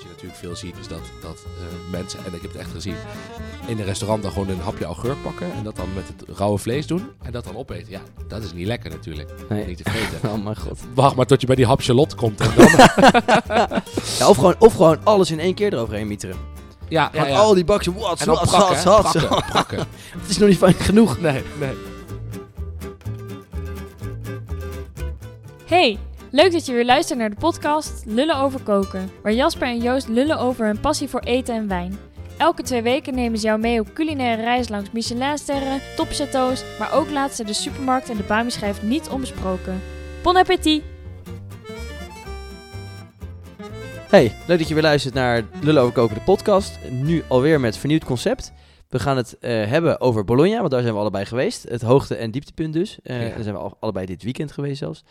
Wat je natuurlijk veel ziet is dat mensen, en ik heb het echt gezien, in een restaurant dan gewoon een hapje augurk pakken en dat dan met het rauwe vlees doen en dat dan opeten. Ja, dat is niet lekker natuurlijk. Nee. Niet te vreten. Oh mijn god. Wacht maar tot je bij die hap Charlotte komt. En dan ja, of gewoon alles in één keer eroverheen mieteren. Ja, ja, ja. Al die baksen, wat, en prakken. Het is nog niet fijn genoeg. Nee. Hey, leuk dat je weer luistert naar de podcast Lullen Over Koken, waar Jasper en Joost lullen over hun passie voor eten en wijn. Elke 2 weken nemen ze jou mee op culinaire reis langs Michelinsterren, topchateaus, maar ook laten ze de supermarkt en de bamischijf niet onbesproken. Bon appétit! Hey, leuk dat je weer luistert naar Lullen Over Koken, de podcast. Nu alweer met vernieuwd concept. We gaan het hebben over Bologna, want daar zijn we allebei geweest. Het hoogte- en dieptepunt dus. Daar zijn we allebei dit weekend geweest zelfs.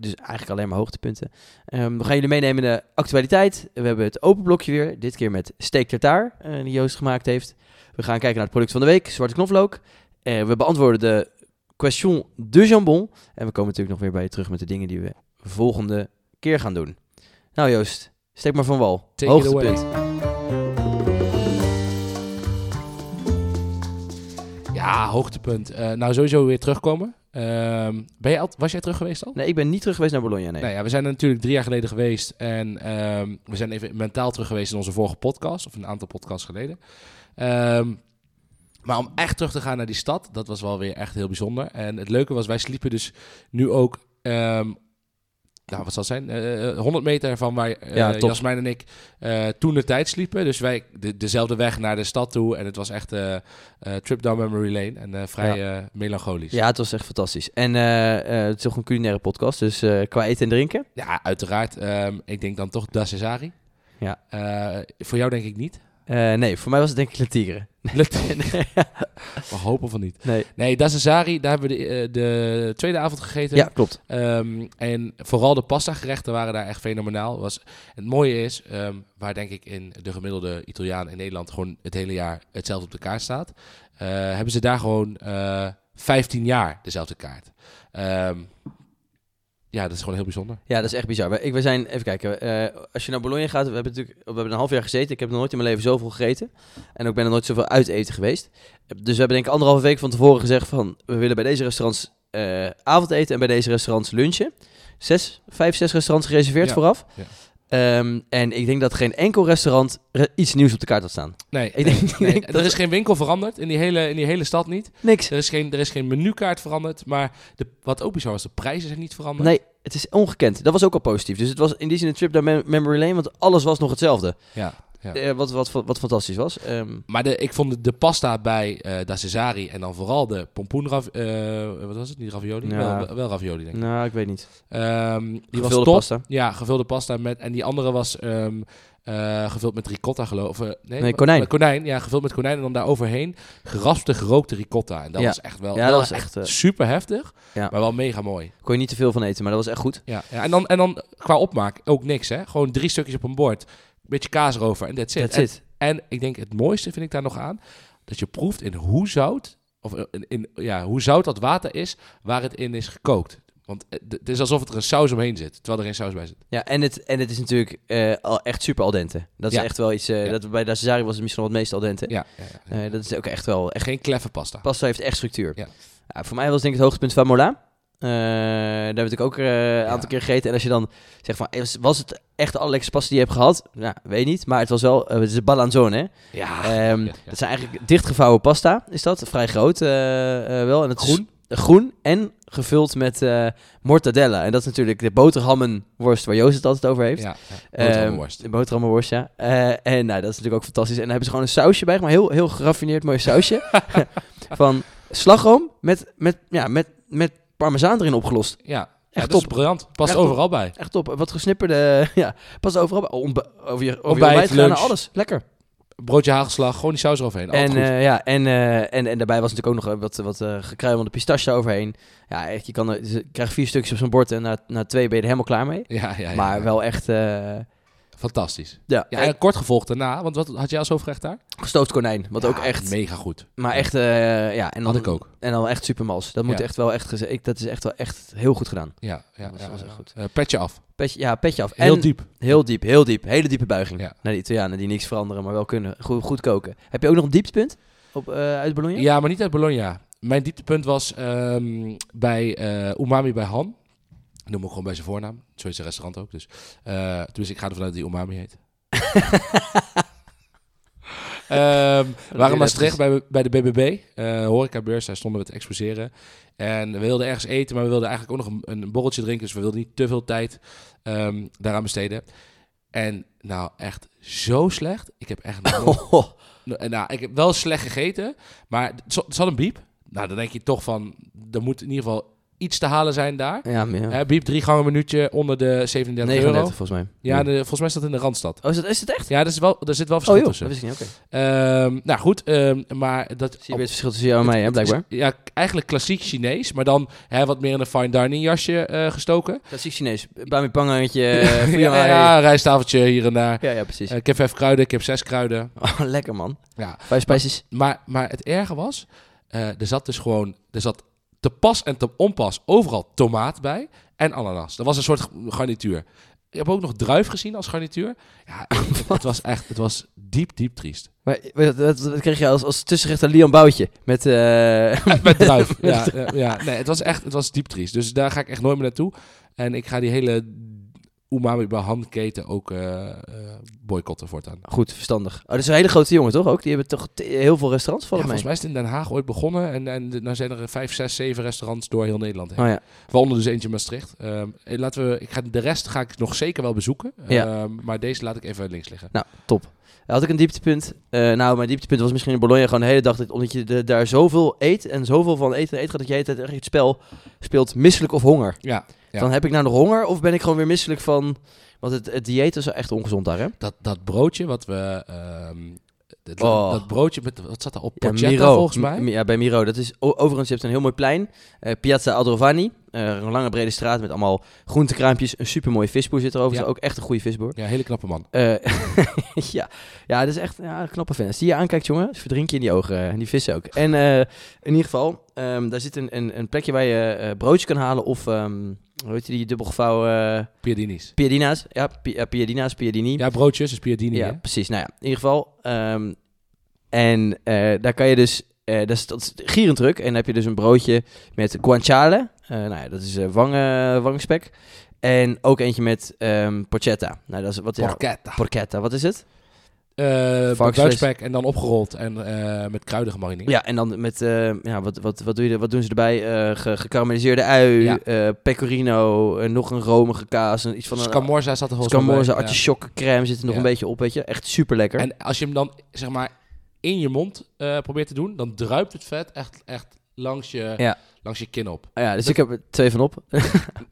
Dus eigenlijk alleen maar hoogtepunten. We gaan jullie meenemen in de actualiteit. We hebben het open blokje weer. Dit keer met steak tartare, die Joost gemaakt heeft. We gaan kijken naar het product van de week, zwarte knoflook. We beantwoorden de question de jambon. En we komen natuurlijk nog weer bij je terug met de dingen die we de volgende keer gaan doen. Nou Joost, steek maar van wal. Take hoogtepunt. Ja, hoogtepunt. Nou, sowieso weer terugkomen. Was jij terug geweest al? Nee, ik ben niet terug geweest naar Bologna, nee. Nou ja, we zijn er natuurlijk 3 jaar geleden geweest. En we zijn even mentaal terug geweest in onze vorige podcast. Of een aantal podcasts geleden. Maar om echt terug te gaan naar die stad, dat was wel weer echt heel bijzonder. En het leuke was, wij sliepen dus nu ook... 100 meter van waar Jasmijn en ik toen de tijd sliepen. Dus wij dezelfde weg naar de stad toe. En het was echt trip down memory lane. En vrij melancholisch. Ja, het was echt fantastisch. En het is toch een culinaire podcast. Dus qua eten en drinken? Ja, uiteraard. Ik denk dan toch Da Cesari. Ja. Voor jou denk ik niet. Nee, voor mij was het denk ik Le Tigre. We hopen van niet. Nee, Da Cesari, daar hebben we de tweede avond gegeten. Ja, klopt. En vooral de pasta gerechten waren daar echt fenomenaal. Het mooie is, waar denk ik in de gemiddelde Italiaan in Nederland gewoon het hele jaar hetzelfde op de kaart staat, hebben ze daar gewoon 15 jaar dezelfde kaart. Ja, dat is gewoon heel bijzonder. Ja, dat is echt bizar. We zijn, even kijken, als je naar Bologna gaat, we hebben een half jaar gezeten. Ik heb nog nooit in mijn leven zoveel gegeten. En ook ben er nooit zoveel uit eten geweest. Dus we hebben denk ik 1,5 week van tevoren gezegd van, we willen bij deze restaurants avondeten en bij deze restaurants lunchen. 5-6 restaurants gereserveerd vooraf. Ja. En ik denk dat geen enkel restaurant iets nieuws op de kaart had staan. Nee. Er is geen winkel veranderd, in die hele stad niet. Niks. Er is geen menukaart veranderd, maar wat ook bizar was, de prijzen zijn niet veranderd. Nee, het is ongekend. Dat was ook al positief. Dus het was in die zin een trip naar memory lane, want alles was nog hetzelfde. Ja. Wat fantastisch was. Maar ik vond de pasta bij Da Cesari en dan vooral de pompoen... wat was het? Niet ravioli? Ja. Wel ravioli, denk ik. Nou, ik weet niet. Die gevulde was top. Pasta. Ja, gevulde pasta. En die andere was gevuld met ricotta, geloof ik. Nee, konijn. Konijn. Ja, gevuld met konijn en dan daar overheen geraspte, gerookte ricotta. En dat was echt wel... Ja, dat was echt super heftig, maar wel mega mooi. Kon je niet te veel van eten, maar dat was echt goed. Ja. En dan qua opmaak ook niks, hè. Gewoon 3 stukjes op een bord... beetje kaas erover en that's it. En ik denk, het mooiste vind ik daar nog aan... dat je proeft in hoe zout... of hoe zout dat water is... waar het in is gekookt. Want het is alsof er een saus omheen zit... terwijl er geen saus bij zit. Ja, en het is natuurlijk echt super al dente. Dat is echt wel iets... dat bij Da Cesari was het misschien wel het meest al dente. Ja. Dat is ook echt wel... Echt geen kleffe pasta. Pasta heeft echt structuur. Ja. Ja, voor mij was denk ik het hoogtepunt van Mola... daar heb ik ook een aantal keer gegeten. En als je dan zegt van... was het echt de allerlekkerste pasta die je hebt gehad? Nou, weet niet. Maar het was wel... het is de balanzone, hè? Ja, dat zijn eigenlijk dichtgevouwen pasta. Is dat? Vrij groot wel. En het groen en gevuld met mortadella. En dat is natuurlijk de boterhammenworst waar Joost het altijd over heeft. Ja, boterhammenworst. De boterhammenworst, ja. En nou, dat is natuurlijk ook fantastisch. En daar hebben ze gewoon een sausje bij gemaakt. Heel, heel geraffineerd mooi sausje. Van slagroom met parmezaan erin opgelost. Ja, echt top. Is briljant. Past echt overal bij. Echt top. Wat gesnipperde... Ja, past overal bij. Over je ontbijt gaan, alles. Lekker. Broodje hagelslag, gewoon die saus eroverheen. En, goed. En daarbij was natuurlijk ook nog wat gekruimelde pistache overheen. Ja, echt, je krijgt 4 stukjes op zo'n bord en na 2 ben je er helemaal klaar mee. Ja. Maar wel echt... Fantastisch. Ja, ja, en kort gevolgd daarna, want wat had jij als hoofdgerecht daar? Gestoofd konijn, wat ja, ook echt... mega goed. Maar echt, ja. En dan, had ik ook. En dan echt supermals. Dat moet echt wel echt gezegd. Dat is echt wel echt heel goed gedaan. Ja, ja. Dat was echt goed. Petje af. Petje af. En heel diep. Heel diep, heel diep. Hele diepe buiging. Ja. Naar die Italianen die niks veranderen, maar wel kunnen. Goed koken. Heb je ook nog een dieptepunt uit Bologna? Ja, maar niet uit Bologna. Mijn dieptepunt was bij Umami by Han. Ik noem hem gewoon bij zijn voornaam. Zo is zijn restaurant ook. Dus ik ga ervan uit dat hij Umami heet. We waren in Maastricht bij de BBB. Horecabeurs, daar stonden we te exposeren. En we wilden ergens eten, maar we wilden eigenlijk ook nog een borreltje drinken. Dus we wilden niet te veel tijd daaraan besteden. En nou, echt zo slecht. Ik heb echt ik heb wel slecht gegeten, maar het zat een biep. Nou, dan denk je toch van, er moet in ieder geval iets te halen zijn daar. Ja, biep 3 gangen minuutje onder de 37 euro. 39 volgens mij. Ja, volgens mij staat het in de Randstad. Oh, is het echt? Ja, er zit wel verschil tussen. Dat wist ik niet, oké. Nou goed, maar dat... Zie je weer het verschil tussen jou en mij, hè, blijkbaar? Is, ja, eigenlijk klassiek Chinees, maar dan wat meer in een fine dining jasje gestoken. Klassiek Chinees. Bami pangangetje. Ja, rijstafeltje hier en daar. Ja, precies. Ik heb 5 kruiden, ik heb 6 kruiden. Oh, lekker man. Ja. 5 spices. Maar het erge was, er zat te pas en te onpas overal tomaat bij en ananas. Dat was een soort garnituur. Ik heb ook nog druif gezien als garnituur. Ja, het was diep triest. Maar dat kreeg je als tussenrecht een Lian Boutje met druif. Ja. Nee, het was diep triest. Dus daar ga ik echt nooit meer naartoe. En ik ga die hele Umami by Han keten ook boycotten voortaan. Goed, verstandig. Oh, dat is een hele grote jongen, toch? Ook? Die hebben toch heel veel restaurants volgens mij. Volgens mij is het in Den Haag ooit begonnen. En nou zijn er 5, 6, 7 restaurants door heel Nederland heen. Oh, ja. Waaronder dus eentje in Maastricht. De rest ga ik nog zeker wel bezoeken. Ja. Maar deze laat ik even links liggen. Nou, top. Had ik een dieptepunt? Mijn dieptepunt was misschien in Bologna gewoon de hele dag. Omdat je daar zoveel eet en zoveel van eet gaat... dat je de hele tijd echt het spel speelt misselijk of honger. Ja. Ja. Dan heb ik nou nog honger of ben ik gewoon weer misselijk van... Want het dieet is echt ongezond daar, hè? Dat broodje wat we... Dat broodje met... Wat zat er op? Porchetta, Miro, volgens mij? Ja, bij Miro. Dat is overigens, je hebt een heel mooi plein. Piazza Aldrovandi. Een lange brede straat met allemaal groentekraampjes. Een supermooie visboer zit er overigens. Ja. Ook echt een goede visboer. Ja, hele knappe man. Ja, dat is echt een knappe vent. Als die je aankijkt, jongen, verdrink je in die ogen. En die vissen ook. En in ieder geval, daar zit een plekje waar je broodje kan halen of... hoe heet die dubbelgevouwen... Piadini's. Piadina's, ja. Piadina's, piadini. Ja, broodjes is piadini. Ja, hè? Precies. Nou ja, in ieder geval. Daar kan je dus... dat is gierend druk. En dan heb je dus een broodje met guanciale. Dat is wangspek. En ook eentje met porchetta. Nou, dat is wat... Porchetta. Ja, porchetta, wat is het? Buikspek en dan opgerold en met kruiden gemarineerd. Ja, en dan met, wat doen ze erbij? Gekarameliseerde ui, pecorino, nog een romige kaas. Iets van scamorza zat er volgens mij. Scamorza, artisjokcrème zit er nog een beetje op, weet je. Echt super lekker. En als je hem dan, zeg maar, in je mond probeert te doen, dan druipt het vet echt langs je kin op. Ah ja, dus ik heb er 2 van op.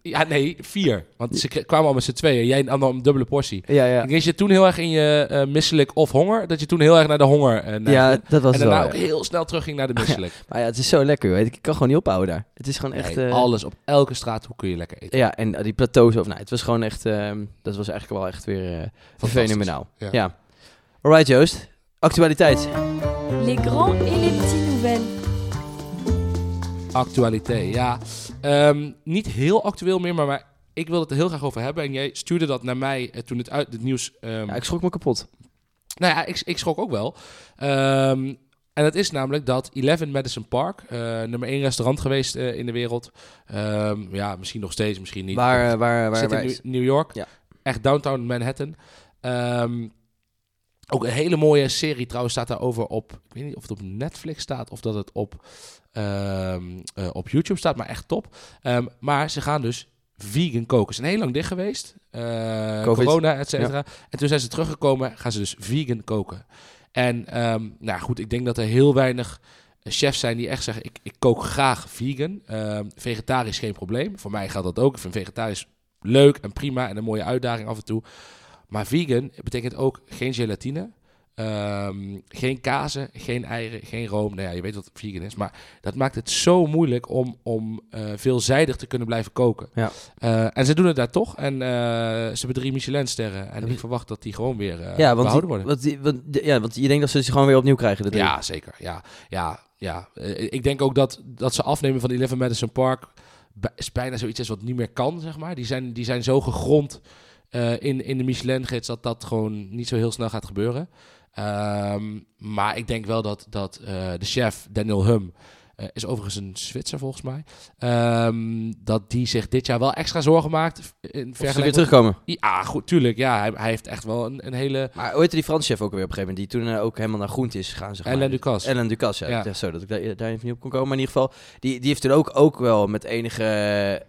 Ja, nee, 4. Want ze kwamen al met z'n 2. Jij nam een dubbele portie. Ja. Ik denk je toen heel erg in je misselijk of honger... dat je toen heel erg naar de honger... dat was en daarna ook heel snel terugging naar de misselijk. Maar ja, het is zo lekker, weet ik. Ik kan gewoon niet ophouden daar. Het is gewoon echt... alles op elke straat, hoe kun je lekker eten? Ja, en die plateaus... het was gewoon echt... dat was eigenlijk wel echt weer fenomenaal. Ja. Alright, Joost. Actualiteit. Les grands et les petits nouvelles. Actualiteit, ja. Niet heel actueel meer, maar ik wilde het er heel graag over hebben. En jij stuurde dat naar mij toen het uit het nieuws... ik schrok me kapot. Nou ja, ik schrok ook wel. En dat is namelijk dat Eleven Madison Park, nummer 1 restaurant geweest in de wereld. Misschien nog steeds, misschien niet. Waar zit in New York. Ja. Echt downtown Manhattan. Ook een hele mooie serie trouwens staat daarover op... Ik weet niet of het op Netflix staat of dat het op YouTube staat, maar echt top. Maar ze gaan dus vegan koken. Ze zijn heel lang dicht geweest. Corona, et cetera. Ja. En toen zijn ze teruggekomen, gaan ze dus vegan koken. En ik denk dat er heel weinig chefs zijn die echt zeggen... Ik kook graag vegan. Vegetarisch geen probleem. Voor mij gaat dat ook. Ik vind vegetarisch leuk en prima en een mooie uitdaging af en toe. Maar vegan betekent ook geen gelatine... Geen kazen, geen eieren, geen room. Nou ja, je weet wat vegan is. Maar dat maakt het zo moeilijk om veelzijdig te kunnen blijven koken. Ja. En ze doen het daar toch. En ze hebben 3 Michelinsterren. En ik verwacht dat die gewoon weer behouden worden. Want je denkt dat ze gewoon weer opnieuw krijgen. De 3. Ja, zeker. Ja. Ik denk ook dat ze afnemen van Eleven Madison Park is bijna zoiets als wat niet meer kan, zeg maar. Die zijn zo gegrond in de Michelin-gids dat gewoon niet zo heel snel gaat gebeuren. Maar ik denk wel dat de chef Daniel Humm, is overigens een Zwitser volgens mij, dat die zich dit jaar wel extra zorgen maakt. Of ze weer terugkomen? Ja, goed, tuurlijk. Ja, hij heeft echt wel een hele... Maar hoe heette die Franse chef ook alweer op een gegeven moment, die toen ook helemaal naar groente is gegaan? Alain Ducasse, ja. Ik dacht zo dat ik daar even niet op kon komen. Maar in ieder geval, die heeft toen ook wel met enige...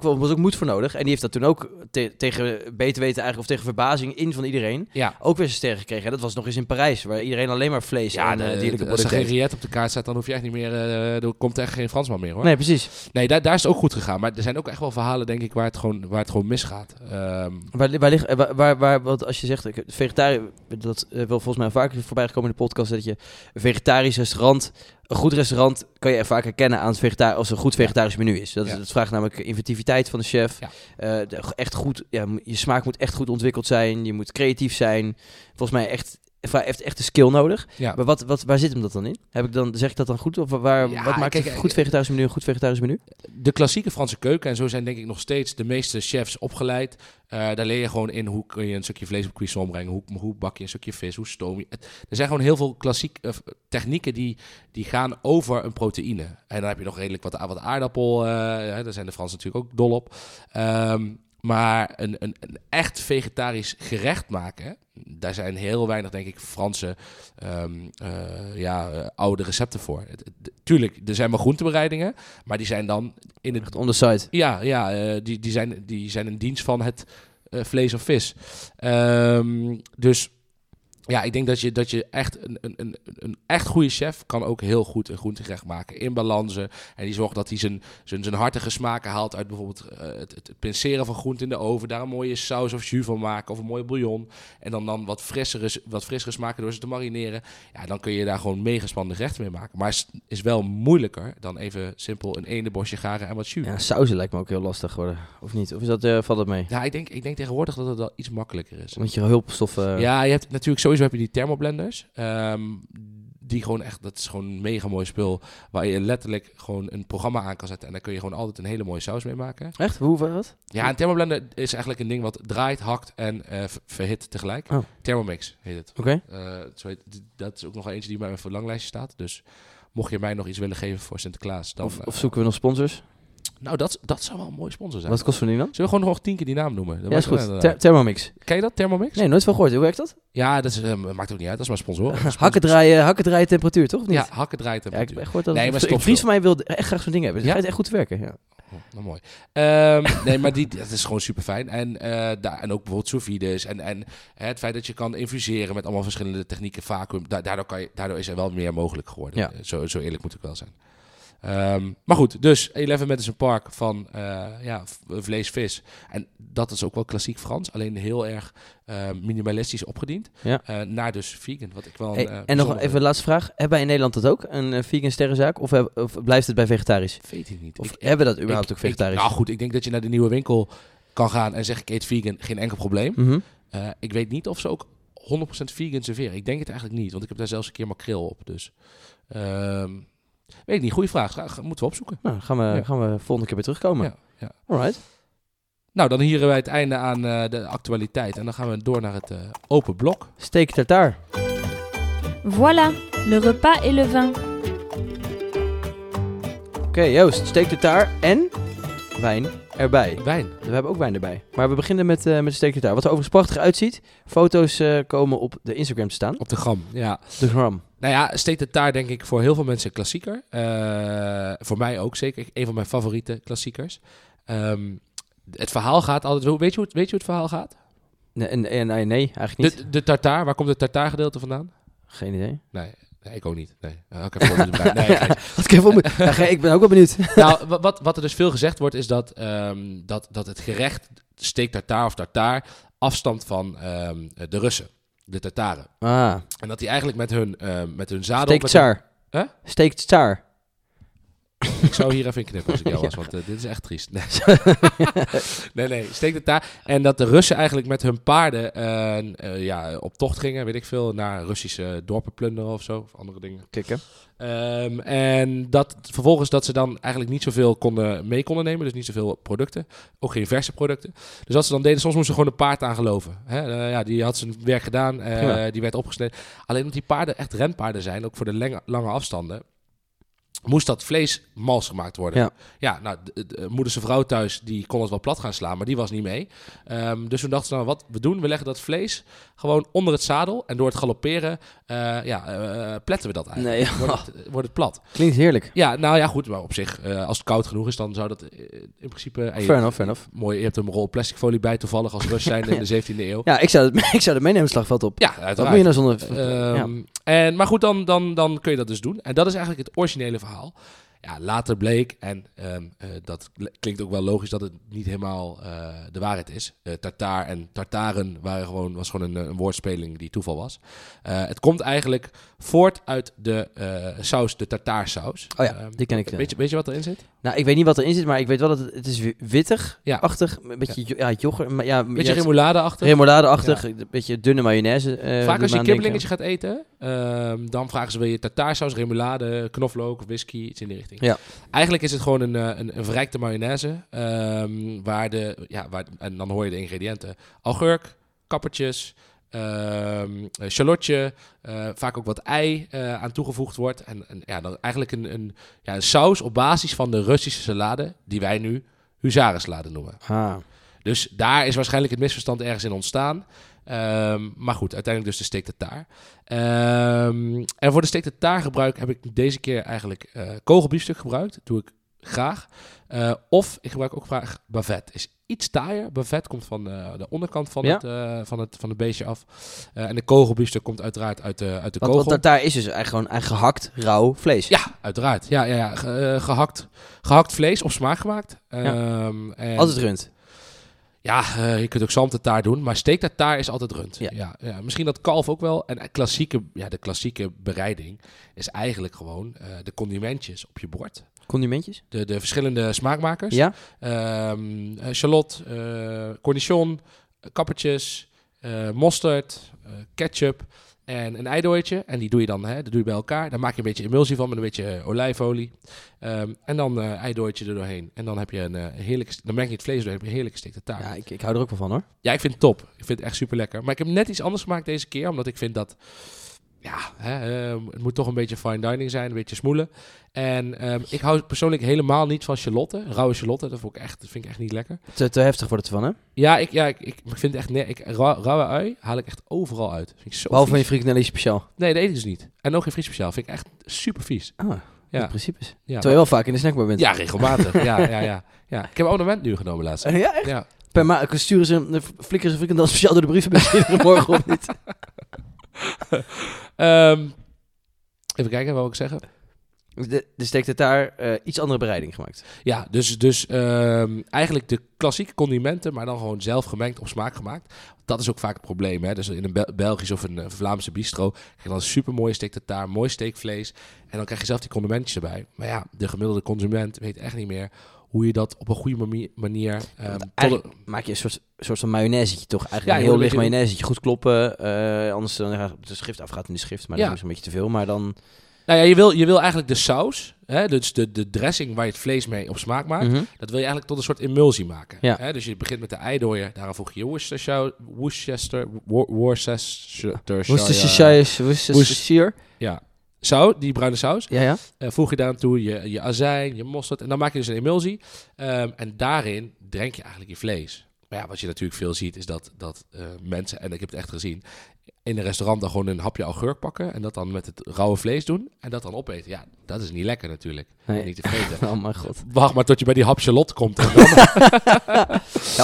was ook moed voor nodig. En die heeft dat toen ook tegen beter weten eigenlijk, of tegen verbazing in van iedereen, ook weer zijn sterren gekregen. En dat was nog eens in Parijs, waar iedereen alleen maar vlees en dierlijke producten... Als er geen riet op de kaart staat, dan hoef je echt niet meer, er komt echt geen Fransman meer, hoor. Nee, precies. Nee, daar is het ook goed gegaan. Maar er zijn ook echt wel verhalen, denk ik, waar het gewoon misgaat. Wat als je zegt, vegetarisch, dat wil volgens mij vaker voorbij gekomen in de podcast, dat je een vegetarisch restaurant, een goed restaurant, kan je vaak herkennen aan als een goed vegetarisch menu is. Dat vraagt namelijk inventiviteit van de chef. Ja. Echt goed, je smaak moet echt goed ontwikkeld zijn. Je moet creatief zijn. Volgens mij heeft echt de skill nodig. Ja. Maar waar zit hem dat dan in? Zeg ik dat dan goed? Of wat maakt een goed vegetarisch menu een goed vegetarisch menu? De klassieke Franse keuken, en zo zijn denk ik nog steeds de meeste chefs opgeleid. Daar leer je gewoon in hoe kun je een stukje vlees op cuisson brengen, hoe bak je een stukje vis, hoe stoom je. Er zijn gewoon heel veel klassieke technieken die gaan over een proteïne. En dan heb je nog redelijk wat aardappel. Daar zijn de Fransen natuurlijk ook dol op. Maar een echt vegetarisch gerecht maken, daar zijn heel weinig, denk ik, Franse oude recepten voor. Tuurlijk, er zijn wel groentebereidingen, maar die zijn dan in het on the side. Die zijn in dienst van het vlees of vis. Dus ja, ik denk dat je echt een echt goede chef kan ook heel goed een groentegerecht maken in balansen. En die zorgt dat hij zijn hartige smaken haalt uit bijvoorbeeld het pinceren van groenten in de oven. Daar een mooie saus of jus van maken of een mooie bouillon. En dan wat frissere smaken door ze te marineren. Ja, dan kun je daar gewoon mega spannende gerechten mee maken. Maar het is wel moeilijker dan even simpel een eendebosje garen en wat jus. Ja, sauzen lijkt me ook heel lastig worden. Of niet? Of is dat, valt dat mee? Ja, ik denk tegenwoordig dat het wel iets makkelijker is. Want je hulpstoffen... Ja, je hebt natuurlijk sowieso heb je die thermoblenders. Die gewoon echt, dat is gewoon een mega mooi spul waar je letterlijk gewoon een programma aan kan zetten en daar kun je gewoon altijd een hele mooie saus mee maken. Echt? Hoe, wat? Ja, een thermoblender is eigenlijk een ding wat draait, hakt en verhit tegelijk. Oh. Thermomix heet het. Oké. Dat is ook nog eentje die bij mijn verlanglijstje staat. Dus mocht je mij nog iets willen geven voor Sinterklaas, dan... Of zoeken we nog sponsors? Nou, dat zou wel een mooie sponsor zijn. Wat kost voor die dan? Zullen we gewoon nog 10 keer die naam noemen? Dat is goed. Thermomix. Ken je dat, Thermomix? Nee, nooit van gehoord. Hoe werkt dat? Ja, dat is, maakt ook niet uit. Dat is maar sponsor. Hakken draaien temperatuur, toch? Of niet? Ja, hakken draaien temperatuur. Ja, ik heb echt gehoord dat... Nee, een vriend van mij wilde echt graag zo'n ding hebben. Dus het gaat echt goed te werken, ja. Oh, nou mooi. Nee, maar dat is gewoon super fijn. En ook bijvoorbeeld sous vides en het feit dat je kan infuseren met allemaal verschillende technieken, vacuüm. Daardoor is er wel meer mogelijk geworden. Ja. Zo eerlijk moet ik wel zijn. Maar goed, dus Eleven Madison Park van vlees, vis. En dat is ook wel klassiek Frans, alleen heel erg minimalistisch opgediend. Ja. Naar dus vegan, wat ik wel... en nog even een laatste vraag. Hebben wij in Nederland dat ook, een vegan sterrenzaak? Of blijft het bij vegetarisch? Weet ik niet. Of hebben we dat überhaupt ook vegetarisch? Nou goed, ik denk dat je naar de nieuwe winkel kan gaan en zeggen ik eet vegan, geen enkel probleem. Mm-hmm. Ik weet niet of ze ook 100% vegan serveren. Ik denk het eigenlijk niet, want ik heb daar zelfs een keer makreel op. Dus... weet ik niet, goede vraag. Moeten we opzoeken. Nou, gaan we volgende keer weer terugkomen. Ja. Alright. Nou, dan hier bij het einde aan de actualiteit. En dan gaan we door naar het open blok. Steak tartare. Voilà, le repas et le vin. Oké, Joost, steak tartare en wijn erbij. Wijn. We hebben ook wijn erbij. Maar we beginnen met steak tartare. Wat er overigens prachtig uitziet. Foto's komen op de Instagram te staan. Op de gram, ja. De gram. Nou ja, steak tartare denk ik voor heel veel mensen een klassieker. Voor mij ook zeker. Een van mijn favoriete klassiekers. Het verhaal gaat altijd... Weet je hoe het verhaal gaat? Nee, eigenlijk niet. De tartare, waar komt het tartare gedeelte vandaan? Geen idee. Nee, ik ook niet. Nee, ik heb gewoon ik ben ook wel benieuwd. Nou, wat er dus veel gezegd wordt is dat het gerecht steak tartare of tartare afstamt van de Russen. De Tataren. Ah. En dat die eigenlijk met hun zadel... Steektsar. Huh? Steektsar. Ik zou hier even in knippen als ik jou was, want dit is echt triest. Nee, steek de taart. En dat de Russen eigenlijk met hun paarden op tocht gingen, weet ik veel, naar Russische dorpen plunderen of zo, of andere dingen. Kikken. En dat vervolgens dat ze dan eigenlijk niet zoveel mee konden nemen, dus niet zoveel producten, ook geen verse producten. Dus wat ze dan deden, soms moesten ze gewoon een paard aan geloven. Hè? Die had zijn werk gedaan, die werd opgesneden. Alleen omdat die paarden echt renpaarden zijn, ook voor de lange afstanden, moest dat vlees mals gemaakt worden. Moeder zijn vrouw thuis, die kon het wel plat gaan slaan, maar die was niet mee. Dus toen dachten ze, we leggen dat vlees gewoon onder het zadel en door het galopperen pletten we dat eigenlijk. Nee, wordt het plat. Klinkt heerlijk. Ja, nou ja, goed, maar op zich, als het koud genoeg is, dan zou dat in principe... Fair enough. Mooi, je hebt een rol plasticfolie bij, toevallig als Rus zijn in de 17e eeuw. Ja, ik zou het meenemen slagveld op. Ja, uiteraard. Wat moet je nou zonder... Maar goed, dan kun je dat dus doen. En dat is eigenlijk het originele verhaal. Ja, later bleek, en dat klinkt ook wel logisch, dat het niet helemaal de waarheid is. Tartaar en Tartaren was gewoon een woordspeling die toeval was. Het komt eigenlijk voort uit de saus, de tartaarsaus. Oh ja, die ken ik. Weet je wat erin zit? Nou, ik weet niet wat erin zit, maar ik weet wel dat het is wittig-achtig. Ja. Een beetje yoghurt. Ja, beetje remoulade-achtig. Een beetje dunne mayonaise. Vaak als je kibbelingetje gaat eten, dan vragen ze, wil je tartaarsaus, remoulade, knoflook, whisky, iets in die richting. Ja. Eigenlijk is het gewoon een verrijkte mayonaise, en dan hoor je de ingrediënten. Augurk, kappertjes, shallotje, vaak ook wat ei aan toegevoegd wordt. En dan eigenlijk een saus op basis van de Russische salade, die wij nu huzarensalade noemen. Ah. Dus daar is waarschijnlijk het misverstand ergens in ontstaan. Maar goed, uiteindelijk dus de steak tartare. En voor de steak tartare gebruik heb ik deze keer eigenlijk kogelbiefstuk gebruikt. Dat doe ik graag. Of ik gebruik ook graag bavet. Is iets taaier. Bavet komt van de onderkant van het beestje af. En de kogelbiefstuk komt uiteraard uit de kogel. Want tartare is dus eigenlijk gewoon gehakt, rauw vlees. Ja, uiteraard. Ja. Gehakt vlees of smaakgemaakt. Altijd rund. Ja, je kunt ook zalmtartaar doen, maar steektartaar is altijd rund. Ja. Ja, misschien dat kalf ook wel. En de klassieke bereiding is eigenlijk gewoon de condimentjes op je bord. Condimentjes? De verschillende smaakmakers. Ja. Shallot, cornichon, kappertjes, mosterd, ketchup en een eidooitje. En die doe je dan bij elkaar. Daar maak je een beetje emulsie van met een beetje olijfolie. En dan eidooitje er doorheen. En dan heb je een heerlijke... Dan merk je het vlees doorheen, heb je een heerlijke steak tartare. Ja, ik hou er ook wel van, hoor. Ja, ik vind het top. Ik vind het echt super lekker. Maar ik heb net iets anders gemaakt deze keer. Omdat ik vind dat... het moet toch een beetje fine dining zijn. Een beetje smoelen. En ik hou persoonlijk helemaal niet van shallotje. Rauwe shallotje. Dat vind ik echt niet lekker. Te heftig wordt het van, hè? Ja, ik vind het echt... Rauwe ui haal ik echt overal uit. Vind ik zo behalve vies. Van je frikandelle speciaal. Nee, dat eet ik dus niet. En ook geen friet speciaal. Vind ik echt super vies. Ah, ja. In principe. Ja, terwijl je wel vaak in de snackbar bent. Ja, regelmatig. Ja. Ik heb een abonnement nu genomen laatst. Ja, echt? Ja. Per maand flikkeren ze frikandelle speciaal door de brievenbus. Morgen of niet. Even kijken, wat wil ik zeggen? De steak tartare iets andere bereiding gemaakt. Ja, dus eigenlijk de klassieke condimenten, maar dan gewoon zelf gemengd op smaak gemaakt. Dat is ook vaak het probleem, hè? Dus in een Belgisch of een Vlaamse bistro krijg je dan een supermooie steak tartare, mooi steekvlees. En dan krijg je zelf die condimentjes erbij. Maar ja, de gemiddelde consument weet echt niet meer hoe je dat op een goede manier... maak je een soort van mayonaisetje toch? Eigenlijk een heel licht mayonaisetje. Goed kloppen, anders dan de schrift afgaat in de schrift. Maar dat is een beetje te veel, maar dan... Nou ja, je wil eigenlijk de saus, hè, dus de dressing waar je het vlees mee op smaak maakt, mm-hmm. Dat wil je eigenlijk tot een soort emulsie maken. Ja. Hè? Dus je begint met de eidooier, daaraan voeg je Worcestershire. Ja. Die bruine saus. Ja. Voeg je daaraan toe je azijn, je mosterd. En dan maak je dus een emulsie. En daarin drink je eigenlijk je vlees. Maar ja, wat je natuurlijk veel ziet, is dat mensen... En ik heb het echt gezien... in een restaurant dan gewoon een hapje augurk pakken... en dat dan met het rauwe vlees doen... en dat dan opeten. Ja, dat is niet lekker natuurlijk. Nee. Niet te vreten. Oh mijn god. Wacht maar tot je bij die hap shallot komt. En dan...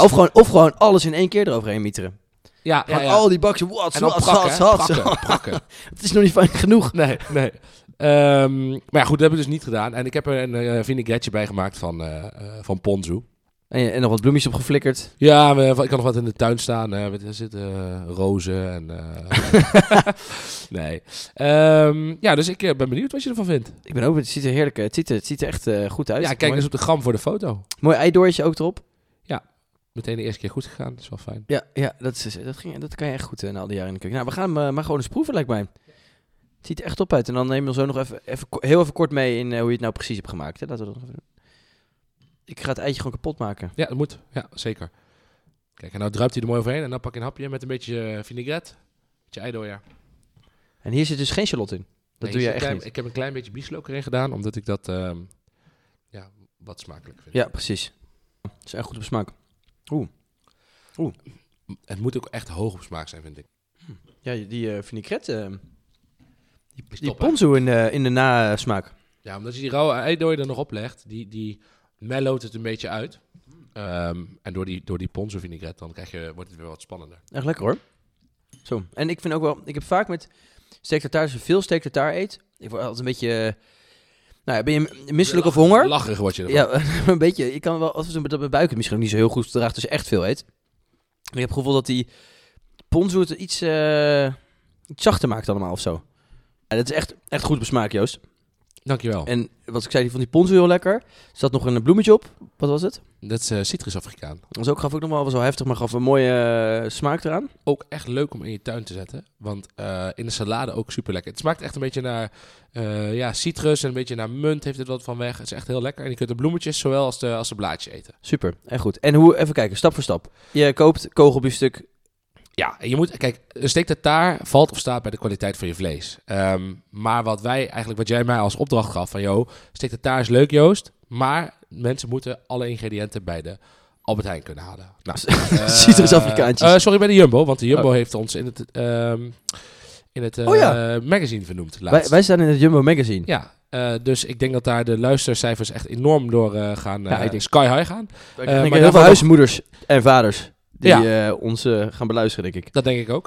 of gewoon alles in één keer eroverheen mieteren. Ja. Al die bakjes... Prakken. Het is nog niet fijn genoeg. Nee. Maar ja, goed, dat heb ik dus niet gedaan. En ik heb er een vinaigretje bij gemaakt van ponzu. En nog wat bloemetjes op geflikkerd. Ja, ik had nog wat in de tuin staan. Er zitten rozen en... nee. Ja, dus ik ben benieuwd wat je ervan vindt. Ik ben ook benieuwd. Het ziet er heerlijk uit. Het ziet er echt goed uit. Ja, kijk eens op de gram voor de foto. Mooi eidoortje ook erop. Ja, meteen de eerste keer goed gegaan. Dat is wel fijn. Ja dat kan je echt goed na al die jaren in de keuken. Nou, we gaan hem maar gewoon eens proeven, lijkt mij. Het ziet er echt op uit. En dan nemen we zo nog even heel even kort mee in hoe je het nou precies hebt gemaakt. Hè? Laten we dat nog even doen. Ik ga het eitje gewoon kapot maken. Ja, dat moet. Ja, zeker. Kijk, en nou druipt hij er mooi overheen. En dan pak je een hapje met een beetje vinaigrette. Een beetje eidoor, ja. En hier zit dus geen shallot in. Dat doe je echt niet. Ik heb een klein beetje bieslook erin gedaan, omdat ik dat wat smakelijk vind. Ja, precies. Het is echt goed op smaak. Oeh. Het moet ook echt hoog op smaak zijn, vind ik. Ja, die vinaigrette... die ponzu in de nasmaak. Ja, omdat je die rauwe eidooi er nog oplegt, die mellowt het een beetje uit. En door die ponzu vinaigrette, dan wordt het weer wat spannender. Echt lekker hoor. Zo. En ik vind ook wel, ik heb vaak met steektartaar, als je veel steektartaar eet, ik word altijd een beetje, ben je misselijk of honger? Lacherig word je ervan. Ja, een beetje. Ik kan wel, als we dat mijn buik misschien ook niet zo heel goed draagt, dus echt veel eet. Maar ik heb het gevoel dat die ponzu het iets zachter maakt allemaal of zo. Ja, dat is echt goed op smaak, Joost. Dankjewel. En wat ik zei, die vond die ponzu heel lekker. Er zat nog een bloemetje op. Wat was het? Dat is citrusafrikaan. Dat was ook nog wel, was wel heftig, maar gaf een mooie smaak eraan. Ook echt leuk om in je tuin te zetten. Want in de salade ook super lekker. Het smaakt echt een beetje naar citrus en een beetje naar munt heeft het wat van weg. Het is echt heel lekker. En je kunt de bloemetjes zowel als de blaadjes eten. Super, en goed. En even kijken, stap voor stap. Je koopt kogelbiefstuk. Ja, je moet... Kijk, een steak tartare valt of staat bij de kwaliteit van je vlees. Maar wat jij mij als opdracht gaf van... steak tartare is leuk, Joost. Maar mensen moeten alle ingrediënten bij de Albert Heijn kunnen halen. Nou, citrusafrikaantjes. Sorry, bij de Jumbo. Want de Jumbo heeft ons in het magazine vernoemd. Wij staan in het Jumbo magazine. Ja. Dus ik denk dat daar de luistercijfers echt enorm door gaan. Ik denk sky high gaan. Ik denk heel veel huismoeders en vaders... Die ons gaan beluisteren, denk ik. Dat denk ik ook.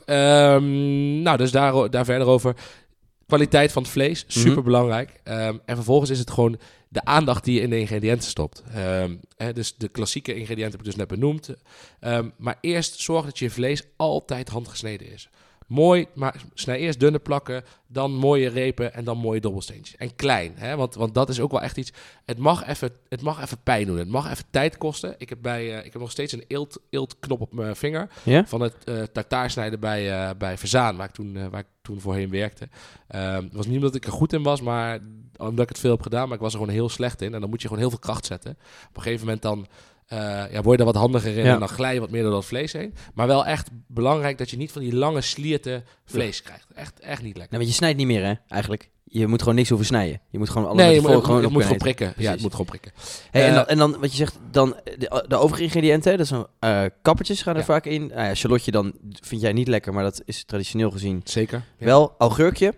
Dus daar verder over. Kwaliteit van het vlees, super belangrijk. En vervolgens is het gewoon de aandacht die je in de ingrediënten stopt. Dus de klassieke ingrediënten heb ik dus net benoemd. Maar eerst zorg dat je vlees altijd handgesneden is. Mooi, maar snij eerst dunne plakken, dan mooie repen en dan mooie dobbelsteentjes. En klein, hè? Want dat is ook wel echt iets... Het mag even pijn doen, het mag even tijd kosten. Ik heb, ik heb nog steeds een eeltknop op mijn vinger... Ja? Van het tartaarsnijden bij Verzaan, waar ik toen voorheen werkte. Het was niet omdat ik er goed in was, maar omdat ik het veel heb gedaan... maar ik was er gewoon heel slecht in en dan moet je gewoon heel veel kracht zetten. Op een gegeven moment dan... word je daar wat handiger in en dan glij je wat meer door dat vlees heen. Maar wel echt belangrijk dat je niet van die lange slierten vlees krijgt. Echt niet lekker. Nou, want je snijdt niet meer, hè, eigenlijk. Je moet gewoon niks hoeven snijden. Je moet gewoon alles moet gewoon prikken. Ja, het moet gewoon prikken. Hey, en dan wat je zegt, dan de overige ingrediënten, dat zijn kappertjes gaan er vaak in. Shallotje dan vind jij niet lekker, maar dat is traditioneel gezien. Zeker. Ja. Wel, augurkje.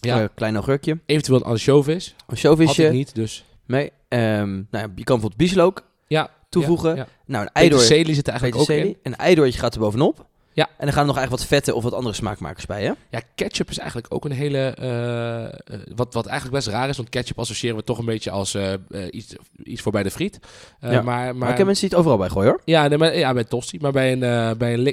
Ja. Klein augurkje. Eventueel een ansjovis. Ansjovisje. Had ik niet, dus. Nee. Je kan bijvoorbeeld bieslook. Ja. Toevoegen. Ja. Nou, een eidoor. Peterselie zit er eigenlijk ook in. Een eidoortje gaat er bovenop. Ja. En dan gaan er nog eigenlijk wat vetten of wat andere smaakmakers bij, hè? Ja, ketchup is eigenlijk ook een hele... Wat eigenlijk best raar is, want ketchup associëren we toch een beetje als iets voor bij de friet. Maar ik heb mensen die het overal bij gooien, hoor. Ja, bij tosti. Maar bij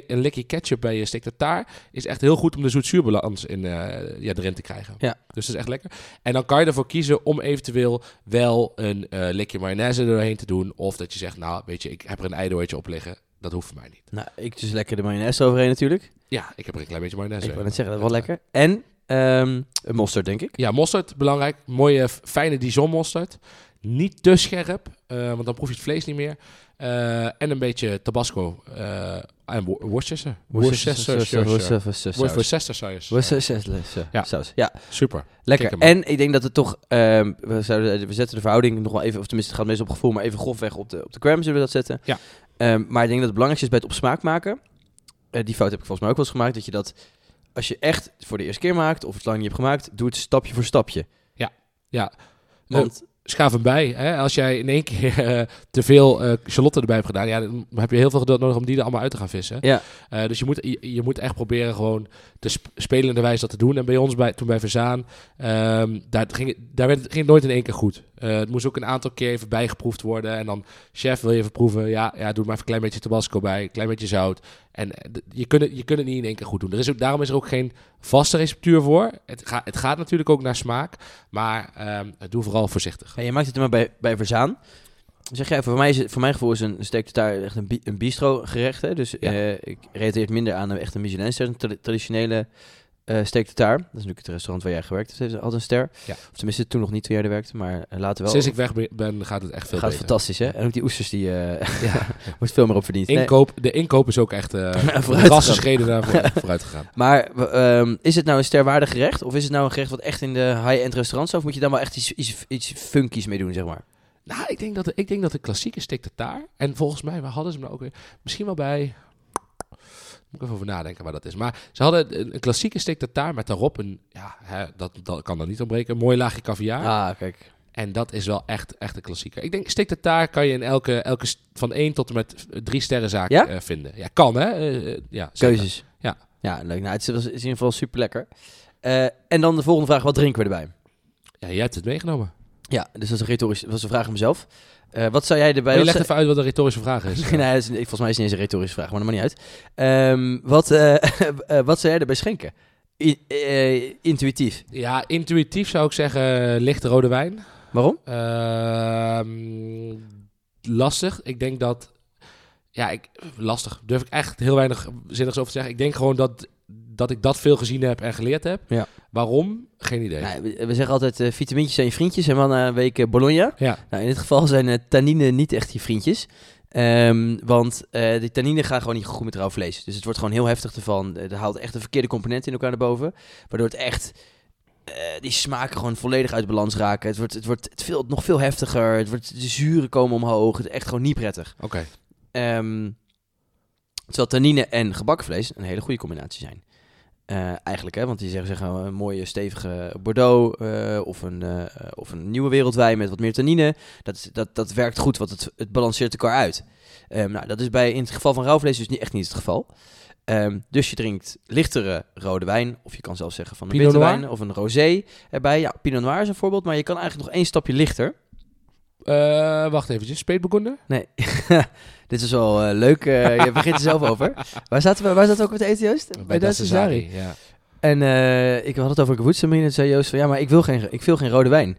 een likje ketchup bij je steak tartare is echt heel goed om de zoet-zuurbalans erin te krijgen. Ja. Dus dat is echt lekker. En dan kan je ervoor kiezen om eventueel wel een likje mayonaise er doorheen te doen. Of dat je zegt, ik heb er een eidoortje op liggen. Dat hoeft voor mij niet. Nou, ik dus lekker de mayonaise overheen natuurlijk. Ja, ik heb er een klein beetje mayonaise. Ik wil net zeggen, dat is wel lekker. En mosterd, denk ik. Ja, mosterd, belangrijk. Mooie, fijne Dijon mosterd. Niet te scherp, want dan proef je het vlees niet meer. En een beetje tabasco en Worcestershire saus. Ja, super. Lekker. En ik denk dat het toch... We zetten de verhouding nog wel even... Of tenminste, het gaat meestal op gevoel, maar even grofweg op de gram zullen we dat zetten. Ja. Maar ik denk dat het belangrijkste is bij het op smaak maken. Die fout heb ik volgens mij ook wel eens gemaakt. Dat je dat, als je echt voor de eerste keer maakt... of het lang niet hebt gemaakt, doe het stapje voor stapje. Ja. Want... schaaf hem bij. Hè? Als jij in één keer te veel shallotten erbij hebt gedaan, ja, dan heb je heel veel geduld nodig om die er allemaal uit te gaan vissen. Ja. Dus je moet echt proberen gewoon te spelende wijze dat te doen. En bij ons, toen bij Verzaan, daar ging het nooit in één keer goed. Het moest ook een aantal keer even bijgeproefd worden. En dan, chef, wil je even proeven? Ja, doe maar even een klein beetje tabasco bij, een klein beetje zout. En je kunt het niet in één keer goed doen. Daarom is er ook geen vaste receptuur voor. Het gaat natuurlijk ook naar smaak. Maar doe vooral voorzichtig. Ja, je maakt het maar bij Verzaan. Zeg jij, voor mijn gevoel is een steektartaar echt een bistro gerecht. Hè? Dus ja. Ik relateer minder aan echt een Michelinster, een traditionele steektartaar. Dat is natuurlijk het restaurant waar jij gewerkt hebt. Altijd een ster. Ja. Of tenminste, toen nog niet toen jij er werkte. Maar later wel. Sinds ik weg ben, gaat het echt veel beter. Gaat fantastisch, hè? En ook die oesters, die wordt veel meer op verdiend. De inkoop is ook echt rassenschreden daarvoor vooruit gegaan. Maar is het nou een sterwaardig gerecht? Of is het nou een gerecht wat echt in de high-end restaurants staat? Of moet je dan wel echt iets funkies mee doen, zeg maar? Nou, ik denk dat de klassieke steektartaar... En volgens mij, we hadden ze hem nou ook weer... Misschien wel bij... Moet ik even over nadenken waar dat is. Maar ze hadden een klassieke steektartaar met daarop een... Ja, hè, dat kan dan niet ontbreken. Een mooi laagje kaviaar. Ah, kijk. En dat is wel echt een klassieker. Ik denk, steektartaar kan je in elke van 1 tot en met 3 sterrenzaak vinden. Ja, kan hè. Keuzes. Ja. Ja, leuk. Nou, het is in ieder geval super lekker. En dan de volgende vraag. Wat drinken we erbij? Ja, jij hebt het meegenomen. Ja, dus dat was een vraag aan mezelf. Wat zou jij erbij... Maar je legt even uit wat een retorische vraag is. Nee, volgens mij is het niet eens een retorische vraag, maar dat maakt niet uit. Wat zou jij erbij schenken? Intuïtief. Ja, intuïtief zou ik zeggen lichte rode wijn. Waarom? Lastig. Ik denk dat... Ja, lastig. Durf ik echt heel weinig zinnigs over te zeggen. Ik denk gewoon dat ik dat veel gezien heb en geleerd heb. Ja. Waarom? Geen idee. Nou, we zeggen altijd, vitamintjes zijn je vriendjes. En we hadden een week Bologna. Ja. Nou, in dit geval zijn tanninen niet echt je vriendjes. Want die tanninen gaan gewoon niet goed met rauw vlees. Dus het wordt gewoon heel heftig ervan. Er haalt echt de verkeerde componenten in elkaar naar boven. Waardoor het echt... die smaken gewoon volledig uit balans raken. Het wordt nog veel heftiger. De zuren komen omhoog. Het is echt gewoon niet prettig. Oké. Terwijl tannine en gebakken vlees een hele goede combinatie zijn. Eigenlijk, hè, want die zeggen een mooie stevige Bordeaux of een nieuwe wereldwijn met wat meer tannine. Dat werkt goed, want het balanceert elkaar uit. Nou, dat is in het geval van rauwvlees dus echt niet het geval. Dus je drinkt lichtere rode wijn, of je kan zelfs zeggen van een witte wijn of een rosé erbij. Ja, Pinot Noir is een voorbeeld, maar je kan eigenlijk nog 1 stapje lichter. Wacht eventjes, speetboekonde? Nee, dit is wel leuk. Je begint er zelf over. Waar zaten we ook met eten, Joost? Bij Da Cesari, ja. En ik had het over gewoedsemien. En zei Joost van, ja, maar ik wil geen rode wijn.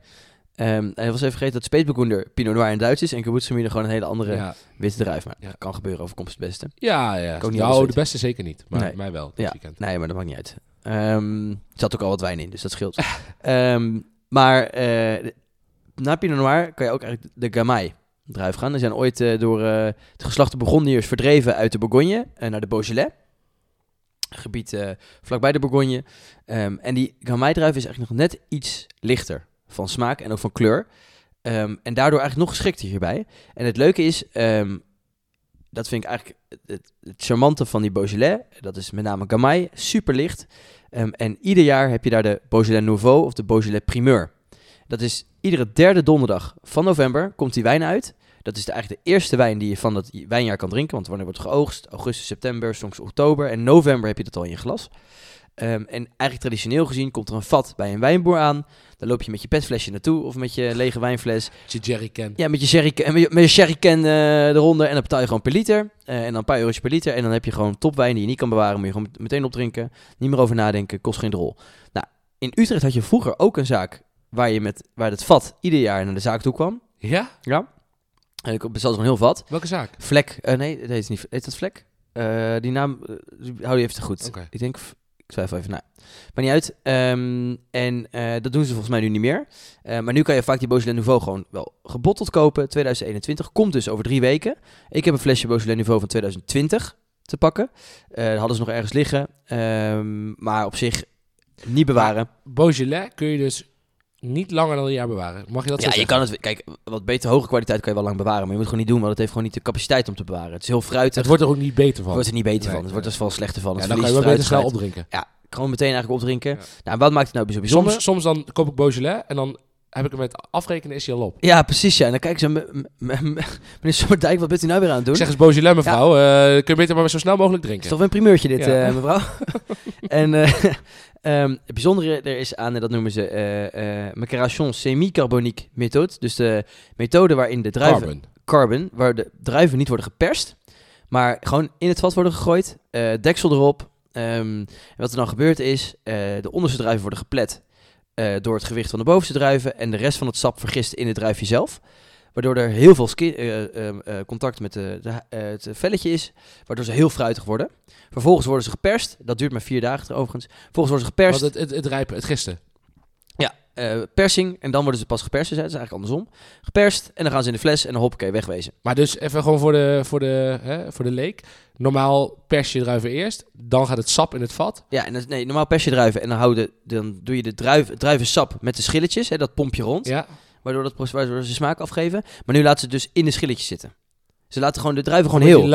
Hij was even vergeten dat speetboekonde Pinot Noir in Duits is. En gewoedsemien gewoon een hele andere witte druif. Maar dat kan gebeuren, overkomt het beste. Ja. De beste zeker niet. Maar mij wel, dit weekend. Nee, maar dat maakt niet uit. Er zat ook al wat wijn in, dus dat scheelt. Maar... Na Pinot Noir kan je ook eigenlijk de Gamay druif gaan. Die zijn ooit door het geslacht Bourgondiërs verdreven uit de Bourgogne naar de Beaujolais. Gebied vlakbij de Bourgogne. En die Gamay druif is eigenlijk nog net iets lichter van smaak en ook van kleur. En daardoor eigenlijk nog geschikter hierbij. En het leuke is, dat vind ik eigenlijk het charmante van die Beaujolais. Dat is met name Gamay, super licht. En ieder jaar heb je daar de Beaujolais Nouveau of de Beaujolais Primeur. Dat is iedere 3e donderdag van november komt die wijn uit. Dat is eigenlijk de eerste wijn die je van dat wijnjaar kan drinken. Want wanneer wordt geoogst? Augustus, september, soms oktober. En november heb je dat al in je glas. En eigenlijk traditioneel gezien komt er een vat bij een wijnboer aan. Dan loop je met je petflesje naartoe of met je lege wijnfles. Met je jerrycan. Ja, met je jerrycan eronder. En dan betaal je gewoon per liter. En dan een paar eurotjes per liter. En dan heb je gewoon topwijn die je niet kan bewaren. Moet je gewoon meteen opdrinken. Niet meer over nadenken. Kost geen drol. Nou, in Utrecht had je vroeger ook een zaak... Waar het vat ieder jaar naar de zaak toe kwam. Ja? Ja. En ik bestelde zo'n heel vat. Welke zaak? Vlek. Nee, dat heet niet. Heet dat Vlek? Die naam... hou je even te goed. Okay. Ik denk... Ik twijfel even. Nou, maar niet uit. En dat doen ze volgens mij nu niet meer. Maar nu kan je vaak die Beaujolais Nouveau gewoon wel gebotteld kopen. 2021. Komt dus over 3 weken. Ik heb een flesje Beaujolais Nouveau van 2020 te pakken. Dat hadden ze nog ergens liggen. Maar op zich niet bewaren. Maar Beaujolais kun je dus... niet langer dan een jaar bewaren. Mag je dat zo zeggen? Je kan het... Kijk, wat beter, hoge kwaliteit kan je wel lang bewaren. Maar je moet het gewoon niet doen, want het heeft gewoon niet de capaciteit om te bewaren. Het is heel fruitig. Het wordt er ook niet beter van. Het wordt er vooral slechter van. Ja, dan kan je wel beter snel opdrinken. Ja, gewoon meteen eigenlijk opdrinken. Ja. Nou, wat maakt het nou bijzonder? Soms dan koop ik Beaujolais en dan... heb ik hem met afrekenen, is hij al op. Ja, precies, ja. En dan kijken ze, meneer Soerdijk, wat bent u nou weer aan het doen? Ik zeg eens Beaujolais, mevrouw. Ja. Kun je beter maar zo snel mogelijk drinken. Is toch een primeurtje dit, ja. Mevrouw? En het bijzondere er is aan, en dat noemen ze macération semi-carbonique methode. Dus de methode waarin de druiven... Carbon, waar de druiven niet worden geperst, maar gewoon in het vat worden gegooid. Deksel erop. En wat er dan gebeurt is, de onderste druiven worden geplet door het gewicht van de bovenste druiven en de rest van het sap vergist in het druifje zelf. Waardoor er heel veel contact met het velletje is, waardoor ze heel fruitig worden. Vervolgens worden ze geperst. Dat duurt maar 4 dagen overigens. Vervolgens worden ze geperst. Het rijpen, het gisten. Ja, persing. En dan worden ze pas geperst. Dus, hè, dat is eigenlijk andersom. Geperst. En dan gaan ze in de fles. En dan hoppakee, wegwezen. Maar dus even gewoon voor de leek. Normaal pers je druiven eerst. Dan gaat het sap in het vat. Ja, en nee, normaal pers je druiven. En dan doe je de druivensap met de schilletjes. Hè, dat pomp je rond. Ja. Waardoor ze smaak afgeven. Maar nu laten ze dus in de schilletjes zitten. Ze laten gewoon de druiven gewoon heel.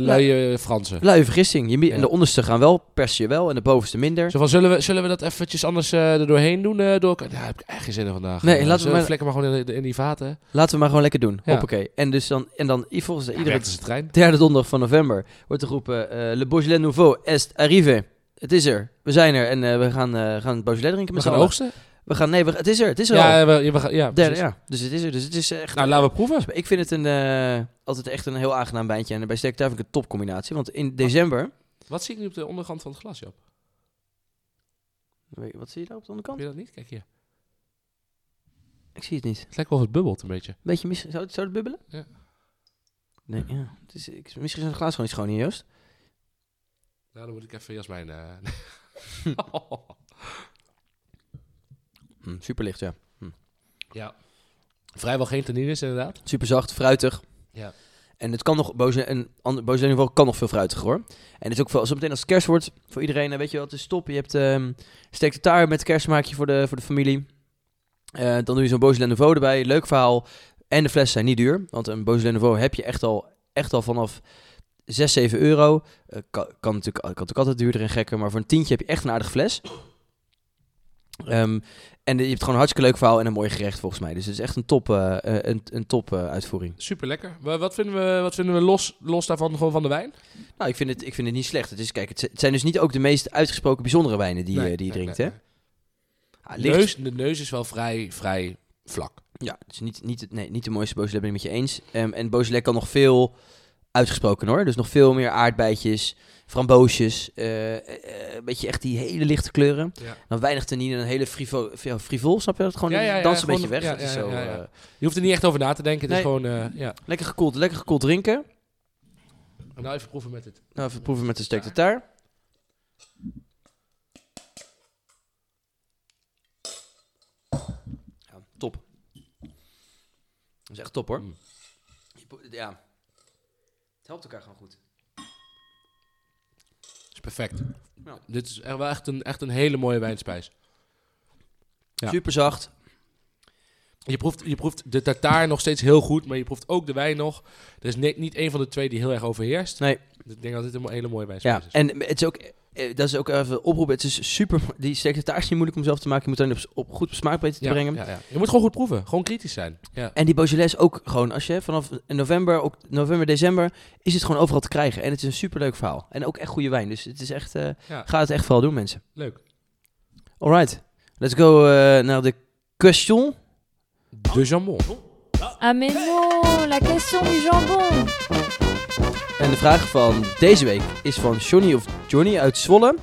Luie Fransen. Luie vergissing. En de onderste gaan wel, pers je wel. En de bovenste minder. Zo van, zullen we dat eventjes anders er doorheen doen? Daar heb ik echt geen zin in vandaag. Nee, laten we vlekken maar gewoon in die vaten. Laten we maar gewoon lekker doen. Ja. Hoppakee. En dus dan volgens iedere derde donderdag van november wordt de groep Le Beaujolais Nouveau est arrivé. Het is er. We zijn er. En we gaan het Beaujolais drinken met z'n allen. We gaan oogsten. Het is er. Het is er al. Dus het is er. Dus het is echt... Nou, laten we proeven. Ik vind het altijd echt een heel aangenaam wijntje. En bij Sterktuig vind ik een topcombinatie. Want in december... Wat zie ik nu op de onderkant van het glas, Jap? Wat zie je daar op de onderkant? Wil je dat niet? Kijk hier. Ik zie het niet. Het lijkt wel of het bubbelt een beetje. Zou het bubbelen? Ja. Nee, ja. Misschien is het glas gewoon niet schoon hier, Joost. Nou, dan moet ik even Jasmijn... Superlicht, ja. Ja. Vrijwel geen tannine is inderdaad. Super zacht, fruitig. Ja. En het kan nog, Beaujolais Nouveau kan nog veel fruitiger hoor. En het is ook veel, zo meteen als het kerst wordt, voor iedereen, weet je wel, het is top. Je hebt steek de taart met kerstmaakje voor de familie. Dan doe je zo'n Beaujolais Nouveau erbij, leuk verhaal. En de flessen zijn niet duur, want een Beaujolais Nouveau heb je echt al vanaf 6-7 euro. Kan natuurlijk altijd duurder en gekker, maar voor een tientje heb je echt een aardige fles. En je hebt gewoon een hartstikke leuk verhaal en een mooi gerecht volgens mij. Dus het is echt een top uitvoering. Super lekker. Wat vinden we los daarvan gewoon van de wijn? Nou, ik vind het niet slecht. Het zijn dus niet ook de meest uitgesproken bijzondere wijnen die je drinkt, hè? Nee. De neus is wel vrij vlak. Ja, dus niet de mooiste Beaujolais, ben ik met je eens. En Beaujolais kan nog veel uitgesproken hoor. Dus nog veel meer aardbeidjes, framboosjes, een beetje echt die hele lichte kleuren. Ja. Dan weinig tannine en een hele frivol, snap je dat? Gewoon dans een beetje weg. Je hoeft er niet echt over na te denken. Het is gewoon, lekker gekoeld drinken. En nou even proeven met het. Nou even proeven met de steak tartar. Ja, top. Dat is echt top hoor. Mm. Ja. Helpt elkaar gewoon goed. Dat is perfect. Ja. Dit is wel echt een hele mooie wijnspijs. Ja. Super zacht. Je proeft de tartaar nog steeds heel goed, maar je proeft ook de wijn nog. Er is niet één van de twee die heel erg overheerst. Nee. Ik denk dat dit een hele mooie wijnspijs is. Ja, en het is ook... Dat is ook even oproepen. Het is super... Die steak tartar is niet moeilijk om zelf te maken. Je moet dan goed op smaak weten te brengen. Ja, ja. Je moet gewoon goed proeven. Gewoon kritisch zijn. Ja. En die Beaujolais ook gewoon... Als je vanaf november, december... Is het gewoon overal te krijgen. En het is een superleuk verhaal. En ook echt goede wijn. Dus het is echt... Ga het echt vooral doen, mensen. Leuk. All right. Let's go naar de question... De jambon. Ah, mais non. La question du jambon. En de vraag van deze week is van Johnny uit Zwolle.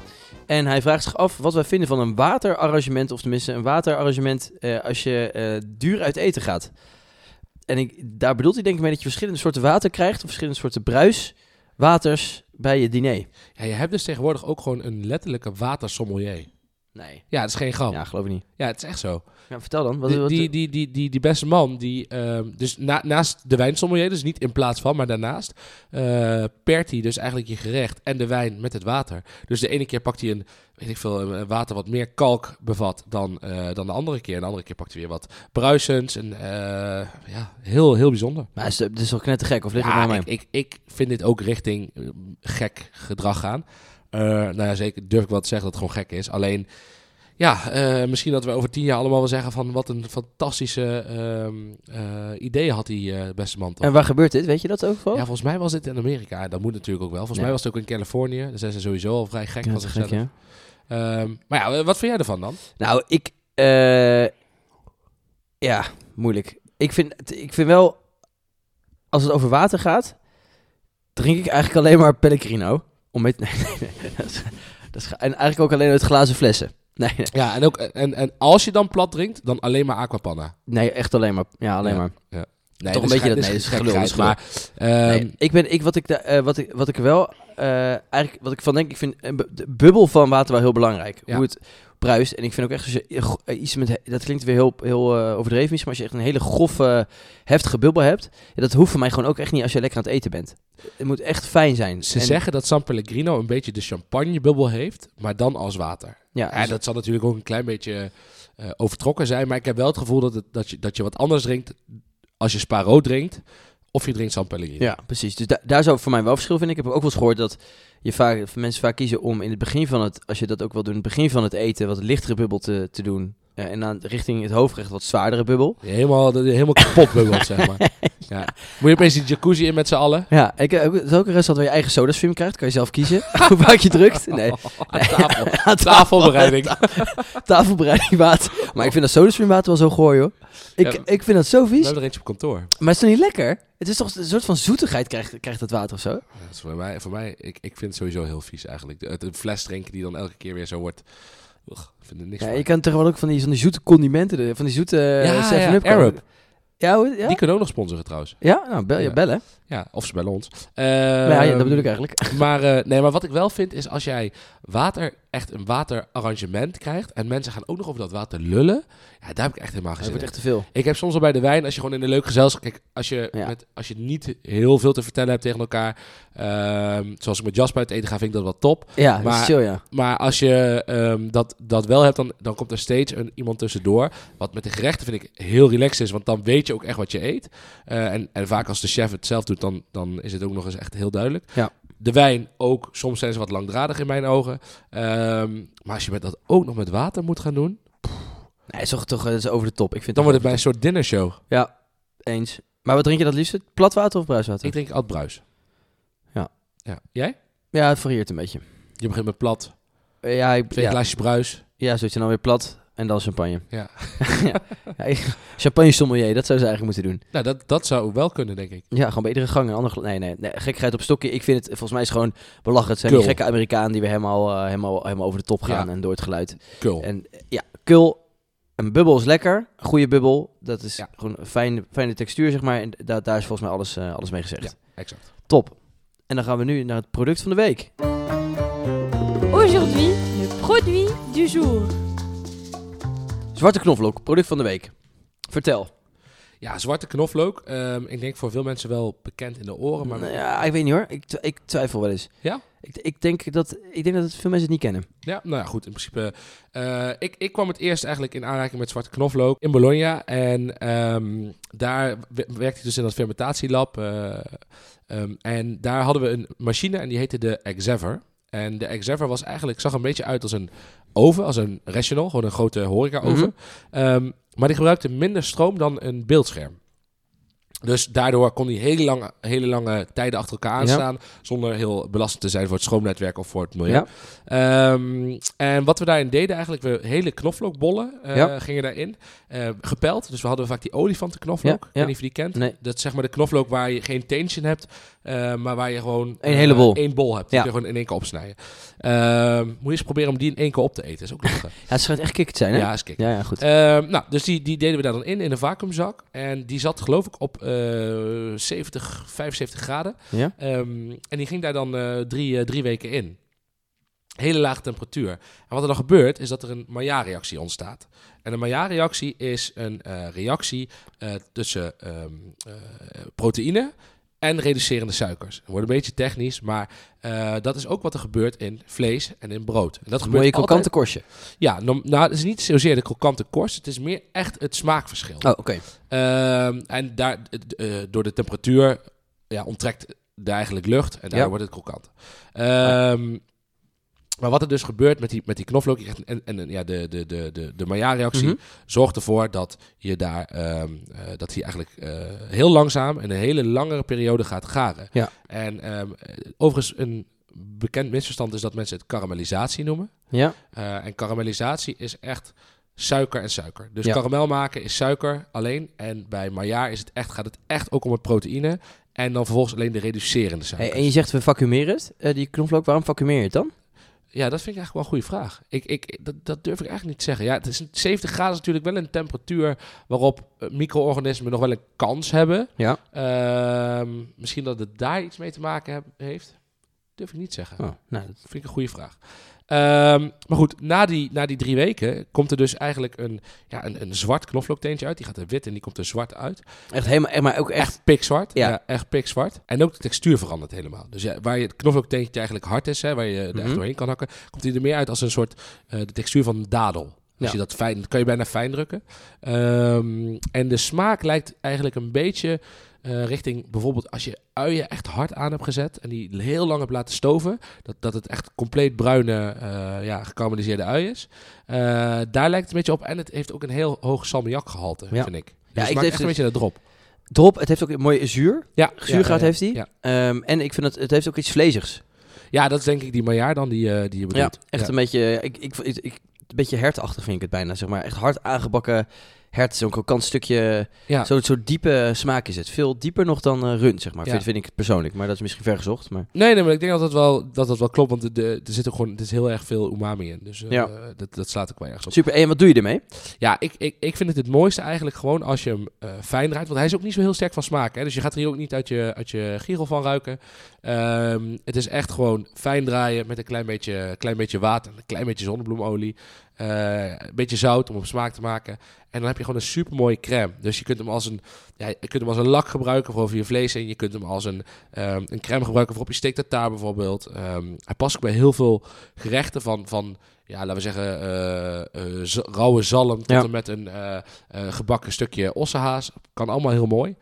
En hij vraagt zich af wat wij vinden van een waterarrangement. Of tenminste een waterarrangement als je duur uit eten gaat. En daar bedoelt hij denk ik mee dat je verschillende soorten water krijgt. Of verschillende soorten bruiswaters bij je diner. Ja, je hebt dus tegenwoordig ook gewoon een letterlijke watersommelier. Nee. Ja, dat is geen grap. Ja, geloof ik niet. Ja, het is echt zo. Ja, vertel dan. Die beste man, die dus naast de wijnsommelier, dus niet in plaats van, maar daarnaast, pert hij dus eigenlijk je gerecht en de wijn met het water. Dus de ene keer pakt hij een water wat meer kalk bevat dan de andere keer. En de andere keer pakt hij weer wat bruisends. En heel, heel bijzonder. Maar het is wel knettergek, of ligt het nou mee? Ik vind dit ook richting gek gedrag gaan. Nou ja, zeker durf ik wel te zeggen dat het gewoon gek is. Alleen, ja, misschien dat we over 10 jaar allemaal wel zeggen van wat een fantastische ideeën had die beste man. Toch? En waar gebeurt dit? Weet je dat ook wel? Ja, volgens mij was dit in Amerika. Dat moet natuurlijk ook wel. Volgens mij was het ook in Californië. Daar zijn ze sowieso al vrij gek van zichzelf. Ja. Maar ja, wat vind jij ervan dan? Nou, ik... ja, moeilijk. Ik vind wel... Als het over water gaat, drink ik eigenlijk alleen maar Pellegrino. Om mee te... Nee. En eigenlijk ook alleen uit glazen flessen. Nee. Ja, en, ook, en als je dan plat drinkt, dan alleen maar aquapanna. Nee, echt alleen maar. Ja, alleen maar. Ja. Nee, toch een beetje dat is gelul. Maar nee, wat ik van denk, ik vind de bubbel van water wel heel belangrijk. Ja. Hoe het bruist. En ik vind ook echt, als je iets met, dat klinkt weer heel overdreven, maar als je echt een hele grove, heftige bubbel hebt, ja, dat hoeft voor mij gewoon ook echt niet als je lekker aan het eten bent. Het moet echt fijn zijn. Ze zeggen dat San Pellegrino een beetje de champagnebubbel heeft, maar dan als water. Ja, en dat zal natuurlijk ook een klein beetje overtrokken zijn, maar ik heb wel het gevoel dat je wat anders drinkt als je Sparot drinkt, of je drinkt San Pellegrino. Ja, precies. Dus daar zou voor mij wel verschil vinden. Ik heb ook wel eens gehoord dat je mensen vaak kiezen om in het begin van het... Als je dat ook wil doen, in het begin van het eten wat lichtere bubbel te doen. En dan richting het hoofdgerecht wat zwaardere bubbel. Ja, helemaal kapot bubbel, zeg maar. Ja. Moet je opeens die jacuzzi in met z'n allen? Ja, het is ook een restaurant waar je eigen SodaStream krijgt. Kan je zelf kiezen hoe vaak je drukt. Nee. Tafelbereiding. Tafelbereiding water. Maar ik vind dat SodaStream water wel zo gooi, hoor. Ik vind dat zo vies. We hebben er eentje op kantoor. Maar is het niet lekker? Het is toch een soort van zoetigheid krijgt dat water of zo? Ja, dat is voor mij ik vind het sowieso heel vies eigenlijk. Een fles drinken die dan elke keer weer zo wordt... Ugh, ik vind er niks van. Je kan tegenwoordig ook van die zoete condimenten, van die zoete 7-up. Arab. Ja? Die kunnen ook nog sponsoren trouwens. Ja, nou, bellen. Ja, of ze bellen ons. Dat bedoel ik eigenlijk. Maar, maar wat ik wel vind is als jij water, echt een waterarrangement krijgt en mensen gaan ook nog over dat water lullen, ja, daar heb ik echt helemaal geen zin in. Dat wordt echt te veel. Ik heb soms al bij de wijn, als je gewoon in een leuk gezelschap, kijk, als je niet heel veel te vertellen hebt tegen elkaar, zoals ik met Jasper uit eten ga, vind ik dat wel top. Ja, maar, chill, ja. Maar als je dat wel hebt, dan komt er steeds iemand tussendoor, wat met de gerechten vind ik heel relaxed is, want dan weet je ook echt wat je eet. En vaak als de chef het zelf doet, dan is het ook nog eens echt heel duidelijk. Ja. De wijn ook, soms zijn ze wat langdradig in mijn ogen. Maar als je met dat ook nog met water moet gaan doen... Nee, is toch, dat is over de top. Ik vind dan wordt het bij een soort dinnershow. Ja, eens. Maar wat drink je dat liefst? Platwater of bruiswater? Ik drink altijd bruis. Ja. Jij? Ja, het varieert een beetje. Je begint met plat. Twee glaasjes bruis. Ja, zodat je dan weer plat... En dan champagne. Ja. Ja. Champagne sommelier, dat zou ze eigenlijk moeten doen. Nou, dat zou wel kunnen, denk ik. Ja, gewoon bij iedere gang. Een ander... Nee, gekkigheid op stokje. Ik vind het, volgens mij is gewoon belachelijk. Het zijn die gekke Amerikanen die weer helemaal over de top gaan en door het geluid. Kul. En ja, kul. Een bubbel is lekker. Een goede bubbel. Dat is gewoon een fijne textuur, zeg maar. En daar is volgens mij alles mee gezegd. Ja, exact. Top. En dan gaan we nu naar het product van de week. Aujourd'hui, le produit du jour. Zwarte knoflook, product van de week. Vertel. Ja, zwarte knoflook. Ik denk voor veel mensen wel bekend in de oren. Maar... Ja, ik weet niet hoor. Ik twijfel wel eens. Ja? Ik denk dat het veel mensen het niet kennen. Ja, nou ja, goed. In principe... Ik kwam het eerst eigenlijk in aanraking met zwarte knoflook in Bologna. En daar werkte ik dus in dat fermentatielab. En daar hadden we een machine en die heette de Xever. En de Xever was eigenlijk, zag een beetje uit als een oven, als een rational, gewoon een grote horeca-oven. Mm-hmm. Maar die gebruikte minder stroom dan een beeldscherm. Dus daardoor kon die hele lange tijden achter elkaar aanstaan, zonder heel belastend te zijn voor het stroomnetwerk of voor het milieu. Ja. En wat we daarin deden eigenlijk, we hele knoflookbollen gingen daarin, gepeld. Dus we hadden vaak die olifantenknoflook, ik weet niet of je die kent. Nee. Dat is zeg maar de knoflook waar je geen teentje hebt, maar waar je gewoon één bol hebt. Die kun je gewoon in één keer opsnijden. Moet je eens proberen om die in één keer op te eten. Is ook lekker. Ja, het schijnt echt kikkerd zijn, hè? Ja, is kikkerd. Ja, goed. Nou, dus die deden we daar dan in een vacuümzak. En die zat geloof ik op 70, 75 graden. Ja? En die ging daar dan drie weken in. Hele lage temperatuur. En wat er dan gebeurt, is dat er een Maillard-reactie ontstaat. En een Maillard-reactie is een reactie tussen proteïne en reducerende suikers. Het wordt een beetje technisch, maar dat is ook wat er gebeurt in vlees en in brood. En dat gebeurt mooie krokante korstje. Ja, nou, het is niet zozeer de krokante korst. Het is meer echt het smaakverschil. Oh, oké. En daar, door de temperatuur onttrekt er eigenlijk lucht en daar wordt het krokant. Maar wat er dus gebeurt met die knoflook en ja, de Maillard-reactie zorgt ervoor dat je daar dat hij eigenlijk heel langzaam en een hele langere periode gaat garen. Ja. En overigens een bekend misverstand is dat mensen het karamellisatie noemen. Ja. En karamellisatie is echt suiker en suiker. Dus karamel maken is suiker alleen. En bij Maillard gaat het echt ook om het proteïne. En dan vervolgens alleen de reducerende suikers. Hey, en je zegt we vacuumeren het. Die knoflook, waarom vacuumeer je het dan? Ja, dat vind ik eigenlijk wel een goede vraag. Dat durf ik eigenlijk niet te zeggen. Ja, het is 70 graden is natuurlijk wel een temperatuur waarop micro-organismen nog wel een kans hebben. Ja. Misschien dat het daar iets mee te maken heeft. Durf ik niet te zeggen. Oh, nou, dat vind ik een goede vraag. Maar goed, na die 3 weken komt er dus eigenlijk een zwart knoflookteentje uit. Die gaat er wit en die komt er zwart uit. Echt helemaal, maar ook echt pikzwart. Ja. Ja, echt pikzwart. En ook de textuur verandert helemaal. Dus ja, waar je het knoflookteentje eigenlijk hard is, hè, waar je er echt doorheen kan hakken, komt hij er meer uit als een soort de textuur van een dadel. Dus je dat kan je bijna fijn drukken. En de smaak lijkt eigenlijk een beetje richting bijvoorbeeld als je uien echt hard aan hebt gezet en die heel lang hebt laten stoven, dat het echt compleet bruine, gekarameliseerde ui is. Daar lijkt het een beetje op en het heeft ook een heel hoog salmiakgehalte, vind ik. Dus het maakt echt een beetje naar drop. Het heeft ook een mooie zuur. Ja, zuurgraad heeft hij. Ja. En ik vind het heeft ook iets vleesigs. Ja, dat is denk ik die Maillard dan die je bedoelt. Ja, echt een beetje, een beetje hertachtig vind ik het bijna, zeg maar. Echt hard aangebakken hert, zo'n krokant stukje, zo'n diepe smaak is het. Veel dieper nog dan rund, zeg maar. Ja. Vind ik het persoonlijk, maar dat is misschien ver gezocht. Maar... Nee, maar ik denk dat wel klopt, want er zit ook gewoon, het is heel erg veel umami in. Dus dat slaat ook wel ergens op. Super, en wat doe je ermee? Ja, ik vind het mooiste eigenlijk gewoon als je hem fijn draait, want hij is ook niet zo heel sterk van smaak. Hè? Dus je gaat er hier ook niet uit je giegel van ruiken. Het is echt gewoon fijn draaien met een klein beetje water, een klein beetje zonnebloemolie. Een beetje zout om op smaak te maken. En dan heb je gewoon een supermooie crème. Dus je kunt hem als een lak gebruiken voor over je vlees. En je kunt hem als een crème gebruiken voor op je steak tartare bijvoorbeeld. Hij past ook bij heel veel gerechten van laten we zeggen, rauwe zalm tot en met een gebakken stukje ossenhaas. Kan allemaal heel mooi.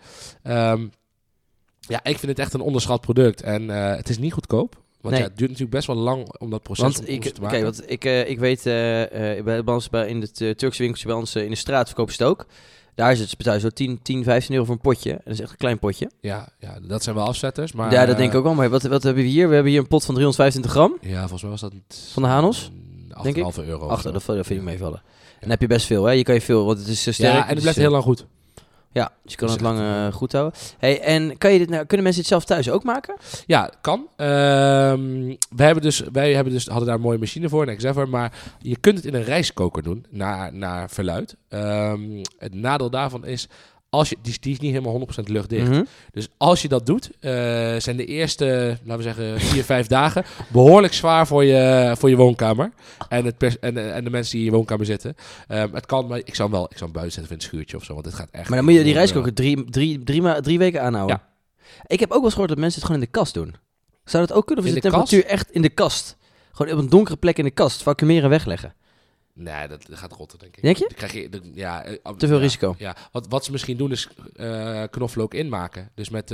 Ik vind het echt een onderschat product. En het is niet goedkoop. Want het duurt natuurlijk best wel lang om dat proces te maken. Ik weet, in het Turkse winkeltje bij ons in de straat verkopen ze het ook. Daar is het zo 10, €15 voor een potje. Dat is echt een klein potje. Ja, dat zijn wel afzetters. Maar, ja, dat denk ik ook wel. Maar wat hebben we hier? We hebben hier een pot van 325 gram. Ja, volgens mij was dat... Van de Hanos? €8,5. Dat vind ik meevallen. En dan heb je best veel, hè? Je kan je veel, want het is sterk. Ja, en het blijft heel lang goed. Ja, dus je kan het lang goed houden. Hey, en kunnen mensen het zelf thuis ook maken? Ja, kan. Wij hadden daar een mooie machine voor, een Xever. Maar je kunt het in een rijstkoker doen, naar verluid. Het nadeel daarvan is, die is niet helemaal 100% luchtdicht. Mm-hmm. Dus als je dat doet, zijn de eerste, laten we zeggen, 4-5 dagen behoorlijk zwaar voor je woonkamer. En en de mensen die in je woonkamer zitten. Het kan, maar ik zou hem buiten zetten in het schuurtje of zo, want het gaat echt... Maar dan moet je die rijstkoker 3 weken aanhouden. Ja. Ik heb ook wel eens gehoord dat mensen het gewoon in de kast doen. Zou dat ook kunnen? Of is de temperatuur echt in de kast? Gewoon op een donkere plek in de kast, vacuumeren en wegleggen. Nee, dat gaat rotten, denk ik. Denk je? Dan krijg je te veel risico. Ja. Wat ze misschien doen is knoflook inmaken. Dus met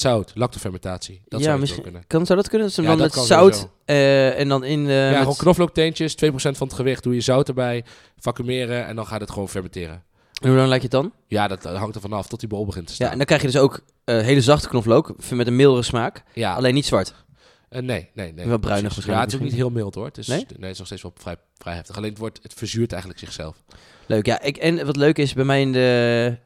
zout, lactofermentatie. Dat zou misschien kunnen. Zou dat kunnen? Dat ze dan met zout en dan in... gewoon knoflookteentjes, 2% van het gewicht. Doe je zout erbij, vacuumeren en dan gaat het gewoon fermenteren. En hoe lang laat je het dan? Ja, dat hangt er vanaf tot die bol begint te staan. Ja, en dan krijg je dus ook hele zachte knoflook met een mildere smaak. Ja. Alleen niet zwart. Nee. Wel bruinig misschien. Ja, het is ook niet heel mild hoor. Nee, het is nog steeds wel vrij heftig. Alleen het verzuurt eigenlijk zichzelf. Leuk, ja. En wat leuk is, bij mij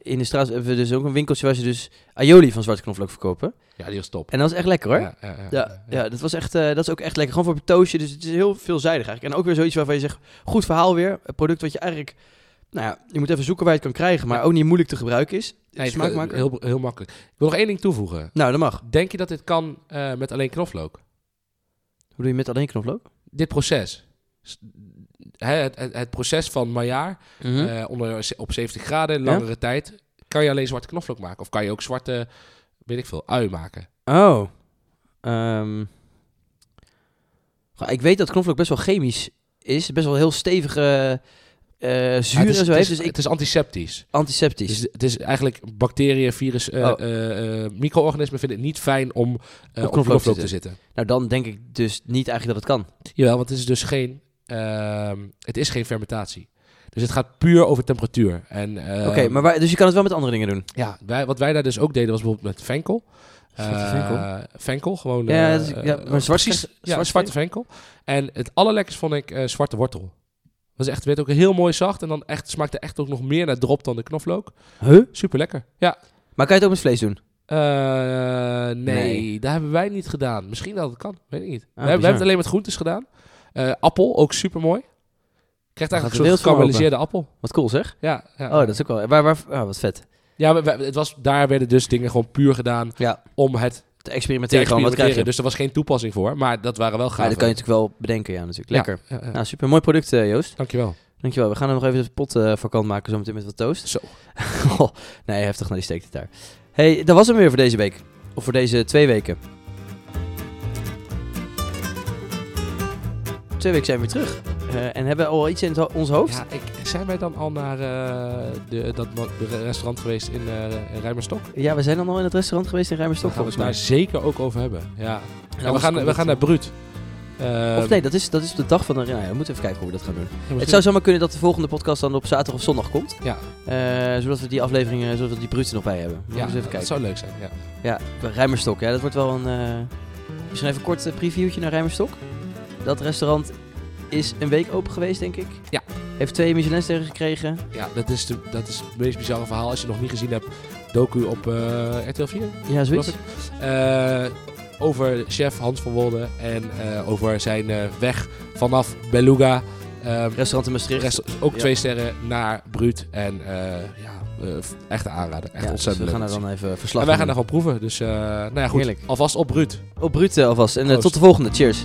in de straat hebben we dus ook een winkeltje waar ze dus aioli van zwarte knoflook verkopen. Ja, die was top. En dat is echt lekker hoor. Ja, dat was echt, dat is ook echt lekker. Gewoon voor een toastje, dus het is heel veelzijdig eigenlijk. En ook weer zoiets waarvan je zegt, goed verhaal weer. Een product wat je eigenlijk... Nou ja, je moet even zoeken waar je het kan krijgen, maar ook niet moeilijk te gebruiken is. Nee, smaakmaker. Heel, heel makkelijk. Ik wil nog 1 ding toevoegen. Nou, dat mag. Denk je dat dit kan met alleen knoflook? Hoe doe je met alleen knoflook? Dit proces. Het proces van Maillard op 70 graden, langere tijd. Kan je alleen zwarte knoflook maken? Of kan je ook zwarte, weet ik veel, ui maken? Oh. Ik weet dat knoflook best wel chemisch is. Best wel heel stevige... zuur en zo heeft. Dus het is antiseptisch. Antiseptisch. Dus het is eigenlijk bacteriën, virus, micro-organismen vinden het niet fijn om op knoflook te zitten. Nou, dan denk ik dus niet eigenlijk dat het kan. Jawel, want het is dus geen fermentatie. Dus het gaat puur over temperatuur. Oké, maar dus je kan het wel met andere dingen doen? Ja, wat wij daar dus ook deden was bijvoorbeeld met venkel. Venkel, gewoon... zwarte venkel. En het allerlekkerst vond ik zwarte wortel. Dat werd ook heel mooi zacht. En dan smaakte echt ook nog meer naar drop dan de knoflook. Huh? Super lekker, ja. Maar kan je het ook met vlees doen? Nee, dat hebben wij niet gedaan. Misschien dat het kan, weet ik niet. We hebben het alleen met groentes gedaan. Appel, ook super mooi. Krijgt eigenlijk een soort gekarameliseerde appel. Wat cool zeg. Ja. Oh, dat is ook wel... wat vet. Ja, maar daar werden dus dingen gewoon puur gedaan om het te experimenteren. Dus er was geen toepassing voor, maar dat waren wel gaaf. Ja, dat kan je natuurlijk wel bedenken, ja, natuurlijk. Lekker. Ja. Nou, super mooi product, Joost. Dankjewel. We gaan hem nog even de pot vakant maken zo meteen met wat toast. Zo. Nee, heftig naar die steek dit daar. Hey, dat was hem weer voor deze week. Of voor deze 2 weken. 2 weken zijn we weer terug. En hebben we al iets in ons hoofd? Ja, zijn wij dan al naar de restaurant geweest in Rijmerstok? Ja, we zijn dan al in het restaurant geweest in Rijmerstok. Daar gaan we het daar zeker ook over hebben. Ja. En we gaan naar Brut. Of nee, dat is op de dag van de... Nou ja, we moeten even kijken hoe we dat gaan doen. Ja, het zou zomaar kunnen dat de volgende podcast dan op zaterdag of zondag komt. Ja. Zodat we die afleveringen, zodat we die Brut er nog bij hebben. Even kijken. Dat zou leuk zijn, ja. Ja, Rijmerstok, ja, dat wordt wel een... misschien even een kort previewtje naar Rijmerstok. Dat restaurant... is een week open geweest, denk ik. Ja. Heeft 2 Michelinsterren gekregen. Ja, dat is het meest bizarre verhaal. Als je het nog niet gezien hebt, docu op RTL 4. Ja, zoiets. Over chef Hans van Wolde en over zijn weg vanaf Beluga. Restaurant in Maastricht. Ook 2 sterren naar Brut. En echt aanraden. Echt ontzettend leuk. Dus we gaan daar dan even verslag. En wij gaan daarvan proeven. Dus, goed. Heerlijk. Alvast op Brut. Alvast. En tot de volgende. Cheers.